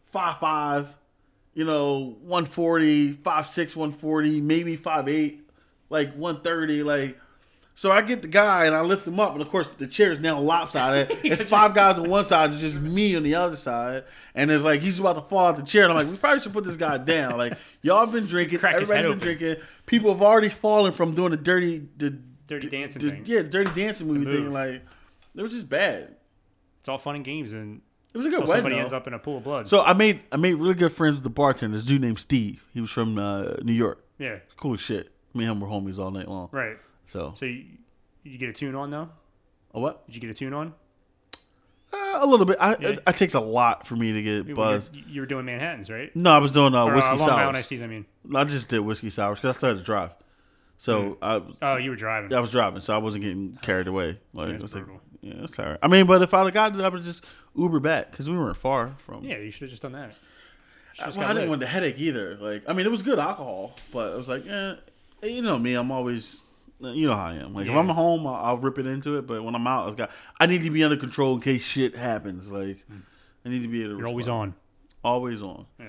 five five, you know, one forty, five six, one forty, maybe five eight, like one thirty, like. So I get the guy and I lift him up, and of course the chair is now lopsided. It's five guys on one side, it's just me on the other side, and it's like he's about to fall out the chair. And I'm like, we probably should put this guy down. Like y'all have been drinking, Crack everybody's been open. drinking. People have already fallen from doing the dirty, the dirty the, dancing the, thing. Yeah, dirty dancing movie thing. Like it was just bad. It's all fun and games, and it was a good wedding. Somebody though. ends up in a pool of blood. So I made I made really good friends with the bartender. This dude named Steve. He was from uh, New York. Yeah, cool as shit. Me and him were homies all night long. Right. So, so you, you get a tune on though? A what? Did you get a tune on? Uh, a little bit. I, yeah. it, it takes a lot for me to get buzzed. You, you were doing Manhattans, right? No, I was doing uh, or, whiskey uh, sours. Long Island iced teas, I mean. I just did whiskey sours because I still had to drive. So mm. I. Was, oh, you were driving. I was driving, so I wasn't getting carried away. Like, that's brutal. Like, yeah, that's all right. I mean, but if I would have got it, I would just Uber back because we weren't far from. Yeah, you should have just done that. I, well, I didn't want the headache either. Like, I mean, it was good alcohol, but I was like, eh, you know me, I'm always. You know how I am. Like yeah. if I'm home, I'll, I'll rip it into it. But when I'm out, I got. I need to be under control in case shit happens. Like mm. I need to be able to. You're respond. always on, always on. Yeah.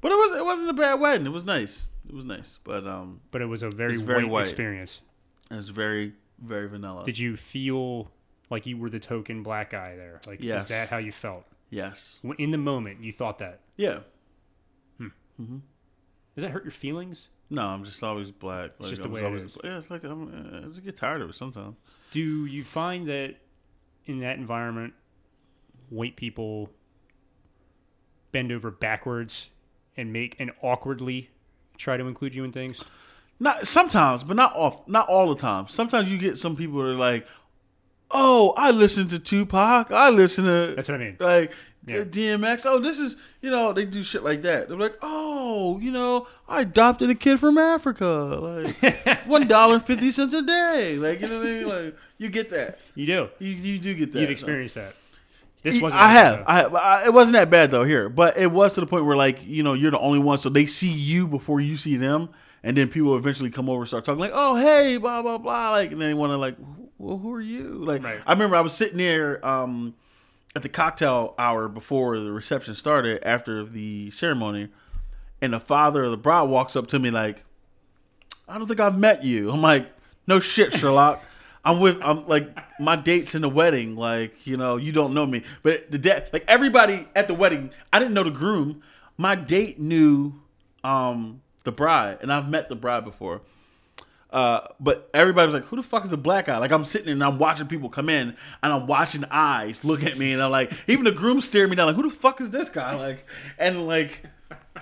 But it was it wasn't a bad wedding. It was nice. It was nice. But um. But it was a very very white, white experience. It's very very vanilla. Did you feel like you were the token black guy there? Like yes. Is that how you felt? Yes. In the moment, you thought that. Yeah. Hmm. Mm-hmm. Does that hurt your feelings? No, I'm just always black. Like, it's just the I'm way always, it is. Yeah, it's like I'm, I just get tired of it sometimes. Do you find that in that environment, white people bend over backwards and make and awkwardly try to include you in things? Not sometimes, but not off, not all the time. Sometimes you get some people that are like, "Oh, I listen to Tupac. I listen to." That's what I mean. Like Yeah. D M X. Oh, this is, you know, they do shit like that. They're like, oh, you know, I adopted a kid from Africa. Like, one dollar and fifty cents a day. Like, you know what I mean? Like, you get that. You do. You you do get that. You've experienced so. that. This wasn't. I have. I have. I, it wasn't that bad though here, but it was to the point where, like, you know, you're the only one, so they see you before you see them, and then people eventually come over and start talking like, oh, hey, blah blah blah, like, and then they want to like, well, who are you? Like, right. I remember I was sitting there. Um, At the cocktail hour before the reception started, after the ceremony, and the father of the bride walks up to me like, "I don't think I've met you." I'm like, "No shit, Sherlock. I'm with I'm like my date's in the wedding. Like, you know, you don't know me." But the dad, like everybody at the wedding, I didn't know the groom. My date knew um, the bride, and I've met the bride before. Uh, but everybody was like, who the fuck is the black guy? Like, I'm sitting there and I'm watching people come in and I'm watching eyes look at me, and I'm like, even the groom stared me down like, who the fuck is this guy? Like, and like,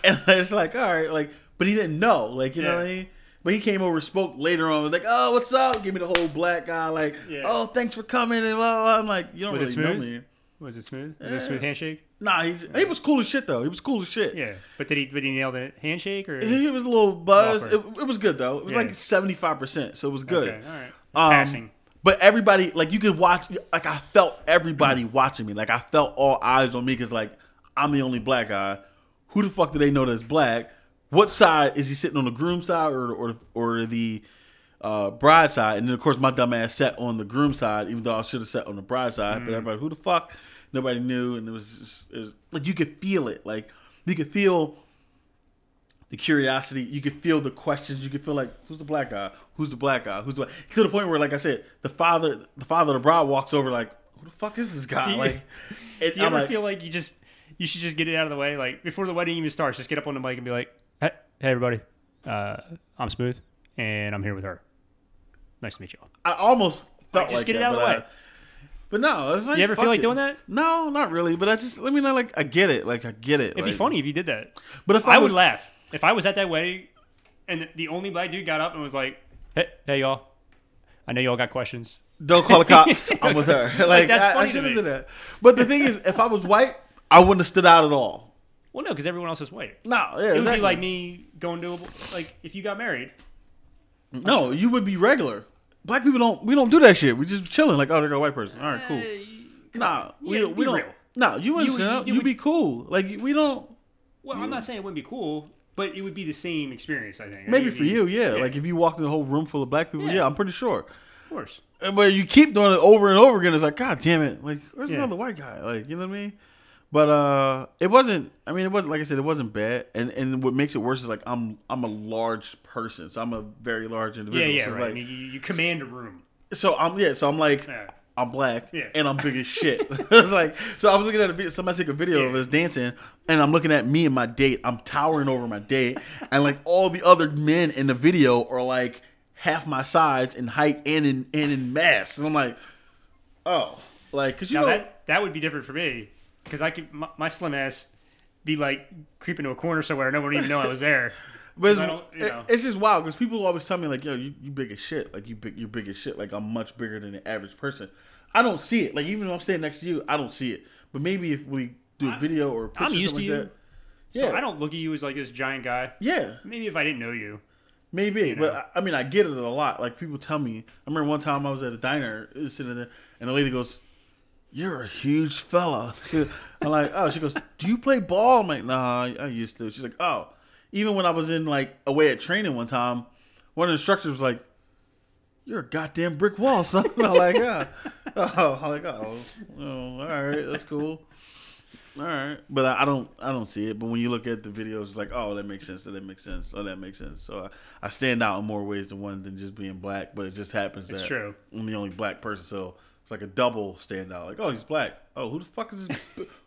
and it's like, all right, like, but he didn't know, like, you yeah. know what I mean? But he came over, spoke later on, was like, oh, what's up? Give me the whole black guy, like, yeah. oh, thanks for coming, and blah, blah. I'm like, you don't was really know me. Was it smooth? Was yeah. it a smooth handshake? Nah, he's, he was cool as shit, though. He was cool as shit. Yeah. But did he Did he nail the handshake? Or he was a little buzzed. It, it was good, though. It was yeah. like seventy-five percent, so it was good. Okay, all right. Um, Passing. But everybody, like, you could watch, like, I felt everybody mm-hmm. watching me. Like, I felt all eyes on me because, like, I'm the only black guy. Who the fuck do they know that's black? What side? Is he sitting on the groom's side or or, or the uh, bride side? And then, of course, my dumb ass sat on the groom's side, even though I should have sat on the bride side. Mm-hmm. But everybody, who the fuck? Nobody knew, and it was, just, it was like you could feel it. Like you could feel the curiosity. You could feel the questions. You could feel like, who's the black guy? Who's the black guy? Who's the black? To the point where, like I said, the father, the father of the bride walks over, like, who the fuck is this guy? Do you, like, do you I'm ever like, feel like you just you should just get it out of the way, like before the wedding even starts? Just get up on the mic and be like, hey, hey everybody, uh, I'm Smooth, and I'm here with her. Nice to meet you all. I almost felt like, just like get that, it out of the way. I, But no, it's like, you ever feel like it. doing that? No, not really. But I just, I mean, I like, I get it. Like, I get it. It'd like, be funny if you did that. But if I, I would was, laugh if I was at that wedding, and the only black dude got up and was like, "Hey, hey, y'all, I know y'all got questions. Don't call the cops. I'm with her." Like, like that's I, funny I to me. Do that. But the thing is, if I was white, I wouldn't have stood out at all. Well, no, because everyone else is white. No, yeah, it would exactly. be like me going to a, like if you got married. No, you would be regular. Black people don't, we don't do that shit. We just chilling like, oh, there go a white person. All right, cool. Uh, nah, we, yeah, we don't. Real. Nah, you wouldn't stand up. You'd would, be cool. Like, we don't. Well, I'm know. not saying it wouldn't be cool, but it would be the same experience, I think. Maybe I mean, for you, yeah. yeah. Like, if you walked in a whole room full of black people, yeah, yeah I'm pretty sure. Of course. And, but you keep doing it over and over again. It's like, God damn it. Like, where's yeah. another white guy? Like, you know what I mean? But uh, it wasn't, I mean, it wasn't, like I said, it wasn't bad. And and what makes it worse is, like, I'm I'm a large person. So I'm a very large individual. Yeah, yeah, so right. Like, I mean, you, you command a room. So I'm, yeah, so I'm like, yeah. I'm black yeah. and I'm big as shit. It's like, so I was looking at a video, somebody took a video yeah. of us dancing, and I'm looking at me and my date. I'm towering over my date. And, like, all the other men in the video are, like, half my size in height and in, and in mass. And I'm like, oh, like, because you now know. That, that would be different for me. Because I could, my, my slim ass be like creeping to a corner somewhere, no one even know I was there. But it's, you know. It's just wild because people always tell me like, "Yo, you, you big as shit. Like you big, you're big as shit. Like I'm much bigger than the average person." I don't see it. Like even if I'm standing next to you, I don't see it. But maybe if we do a video or a picture, I'm used to you. Like that, yeah, so I don't look at you as like this giant guy. Yeah, maybe if I didn't know you, maybe. You know? But I mean, I get it a lot. Like people tell me. I remember one time I was at a diner sitting there, and the lady goes, "You're a huge fella." I'm like, oh. She goes, "Do you play ball?" I'm like, "Nah, I used to." She's like, "Oh." Even when I was in like away at training one time, one of the instructors was like, "You're a goddamn brick wall, son." I'm like, yeah. Oh, I'm like, oh, oh, all right, that's cool. All right, but I, I don't, I don't see it. But when you look at the videos, it's like, oh, that makes sense. That makes sense. Oh, that makes sense. So I, I stand out in more ways than one than just being black. But it just happens it's that true. I'm the only black person, so. It's like a double standout. Like, oh, he's black. Oh, who the fuck is this?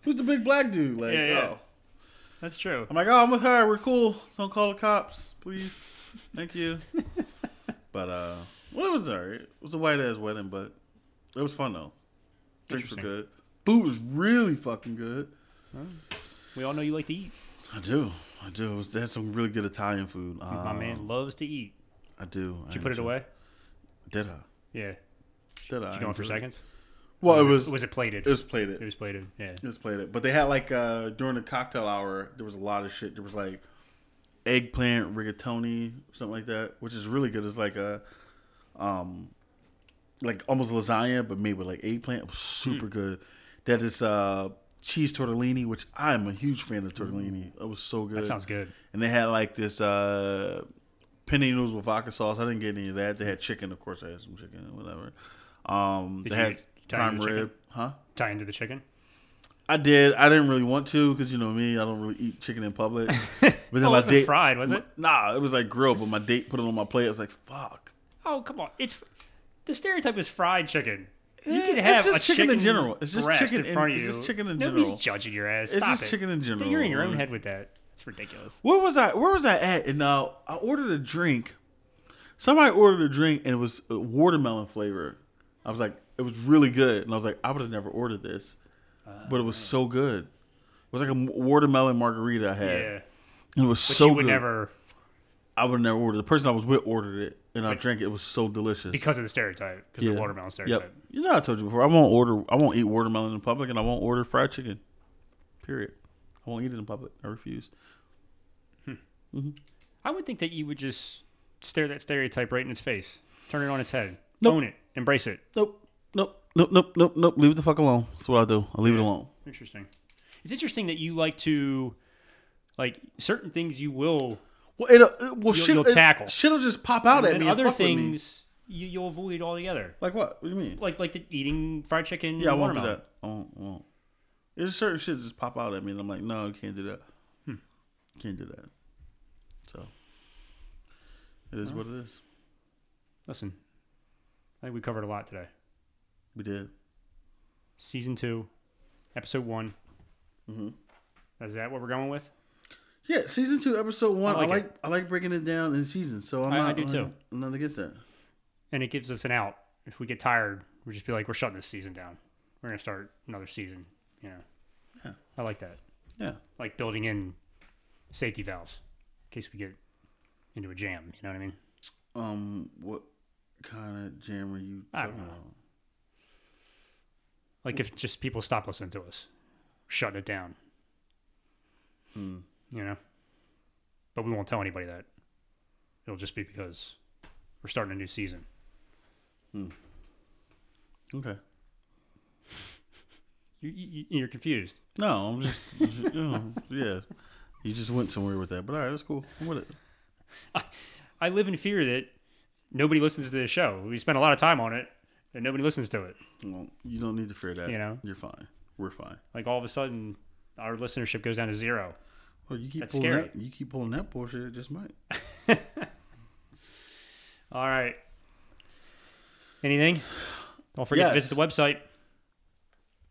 Who's the big black dude? Like, yeah, yeah. oh. That's true. I'm like, oh, I'm with her. We're cool. Don't call the cops, please. Thank you. But, uh, well, it was all right. It was a white-ass wedding, but it was fun, though. Drinks were good. Food was really fucking good. Well, we all know you like to eat. I do. I do. It was, they had some really good Italian food. My um, man loves to eat. I do. Did I you put it away? Did I? Yeah. Did you going for seconds? Well, it was... It, was it plated? It was plated. It was plated, yeah. It was plated. But they had, like, uh, during the cocktail hour, there was a lot of shit. There was, like, eggplant rigatoni, something like that, which is really good. It's like a... um, like, almost lasagna, but made with, like, eggplant. It was super mm. good. That is uh, cheese tortellini, which I'm a huge fan of tortellini. It was so good. That sounds good. And they had, like, this... Uh, penne noodles with vodka sauce. I didn't get any of that. They had chicken, of course. I had some chicken, whatever. Um, did they had prime the rib, chicken? Huh? Tie into the chicken. I did. I didn't really want to because you know me. I don't really eat chicken in public. But then oh, my date fried was it? My, nah, it was like grilled. But my date put it on my plate. I was like, "Fuck." Oh come on! It's the stereotype is fried chicken. You yeah, can have it's just a chicken, chicken in general. It's just chicken in front of you. It's just chicken in Nobody's general. Nobody's judging your ass. It's Stop just it. Chicken in general. You're in your own head with that. It's ridiculous. Where was I? Where was I at? And uh, I ordered a drink. Somebody ordered a drink, and it was watermelon flavor. I was like, it was really good, and I was like, I would have never ordered this, uh, but it was so good. It was like a watermelon margarita I had. Yeah, and it was but so you would good. Never. I would never order. The person I was with ordered it, and I drank it. It was so delicious because of the stereotype, because yeah. of the watermelon stereotype. Yep. You know, I told you before. I won't order. I won't eat watermelon in public, and I won't order fried chicken. Period. I won't eat it in public. I refuse. Hmm. Mm-hmm. I would think that you would just stare that stereotype right in its face, turn it on its head, nope. own it, embrace it. Nope, nope, nope, nope, nope, nope. Leave it the fuck alone. That's what I do. I leave yeah. it alone. Interesting. It's interesting that you like to, like, certain things you will. Well, it, uh, well, shit, you'll tackle. It, shit'll just pop out and at me. And other things you, you'll avoid altogether. Like what? What do you mean? Like like the eating fried chicken. Yeah, I won't do that. I won't. I won't. There's certain shit that just pop out at me, and I'm like, no, you can't do that. Hmm. Can't do that. So, it is well, what it is. Listen, I think we covered a lot today. We did. Season two, episode one. Mm-hmm. Is that what we're going with? Yeah, season two, episode one. I like I like, I like breaking it down in seasons, so I'm I, not, I do I'm too. Not, I'm not against that. And it gives us an out. If we get tired, we just be like, we're shutting this season down. We're going to start another season. Yeah. Yeah. I like that. Yeah. Like building in safety valves in case we get into a jam, you know what I mean? Um what kind of jam are you talking about? Like if just people stop listening to us. Shutting it down. Mm. You know? But we won't tell anybody that. It'll just be because we're starting a new season. Mm. Okay. You, you, you're confused. No, I'm just, you know, yeah. You just went somewhere with that, but all right, that's cool. I'm with it. I, I live in fear that nobody listens to this show. We spend a lot of time on it, and nobody listens to it. Well, you don't need to fear that. You know, you're fine. We're fine. Like all of a sudden, our listenership goes down to zero. Well, you keep that's pulling scary. That. You keep pulling that bullshit. It just might. All right. Anything? Don't forget yes. to visit the website.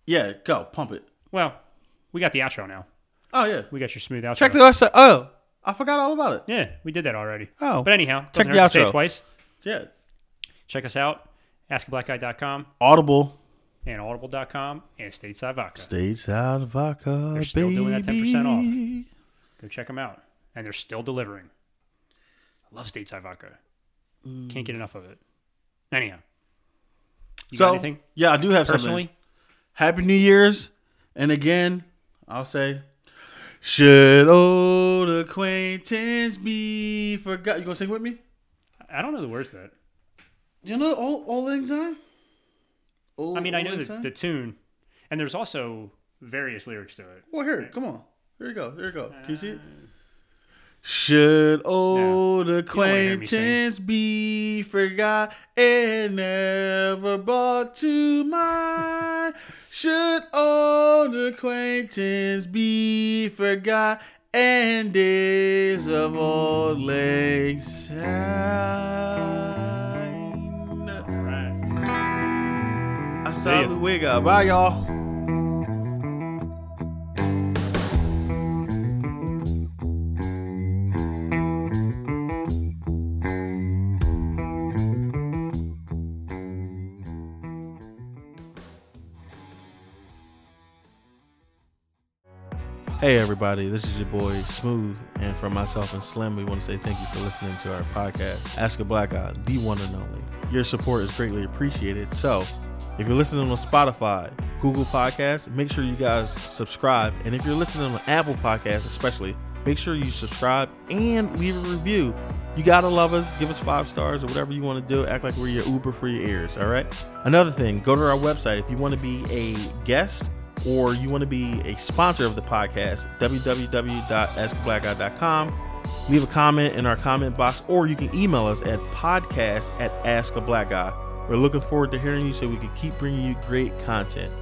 Yeah, go. Pump it. Well, we got the outro now. Oh, yeah. We got your smooth outro. Check the outro. Oh, I forgot all about it. Yeah, we did that already. Oh. But anyhow, check the outro. Say it twice. Yeah. Check us out. ask a black guy dot com. Audible. And audible dot com. And Stateside Vodka. Stateside Vodka, They're still baby. doing that ten percent off. Go check them out. And they're still delivering. I love Stateside Vodka. Mm. Can't get enough of it. Anyhow. You so, got anything? Yeah, I do have Personally, something. Happy New Year's, and again, I'll say, should old acquaintance be forgot? You gonna sing with me? I don't know the words to that. You know all all things on? I mean, I know the, the tune, and there's also various lyrics to it. Well, here, come on, here you go, here you go. Can uh, you see it? Should old no, acquaintance be forgot and never brought to mind? Should old acquaintance be forgot and days of old lang syne? Right. I start the wig up. Bye, y'all. Hey everybody, this is your boy Smooth, and from myself and Slim, we want to say thank you for listening to our podcast, Ask a Black Guy, the one and only. Your support is greatly appreciated, so If you're listening on Spotify, Google Podcasts, make sure you guys subscribe. And if you're listening on Apple Podcasts especially, make sure you subscribe and leave a review. You gotta love us. Give us five stars or whatever you want to do. Act like we're your Uber for your ears, all right? Another thing, go to our website. If you want to be a guest or you want to be a sponsor of the podcast, w w w dot ask a black guy dot com. Leave a comment in our comment box, or you can email us at podcast at ask a black guy. We're looking forward to hearing you so we can keep bringing you great content.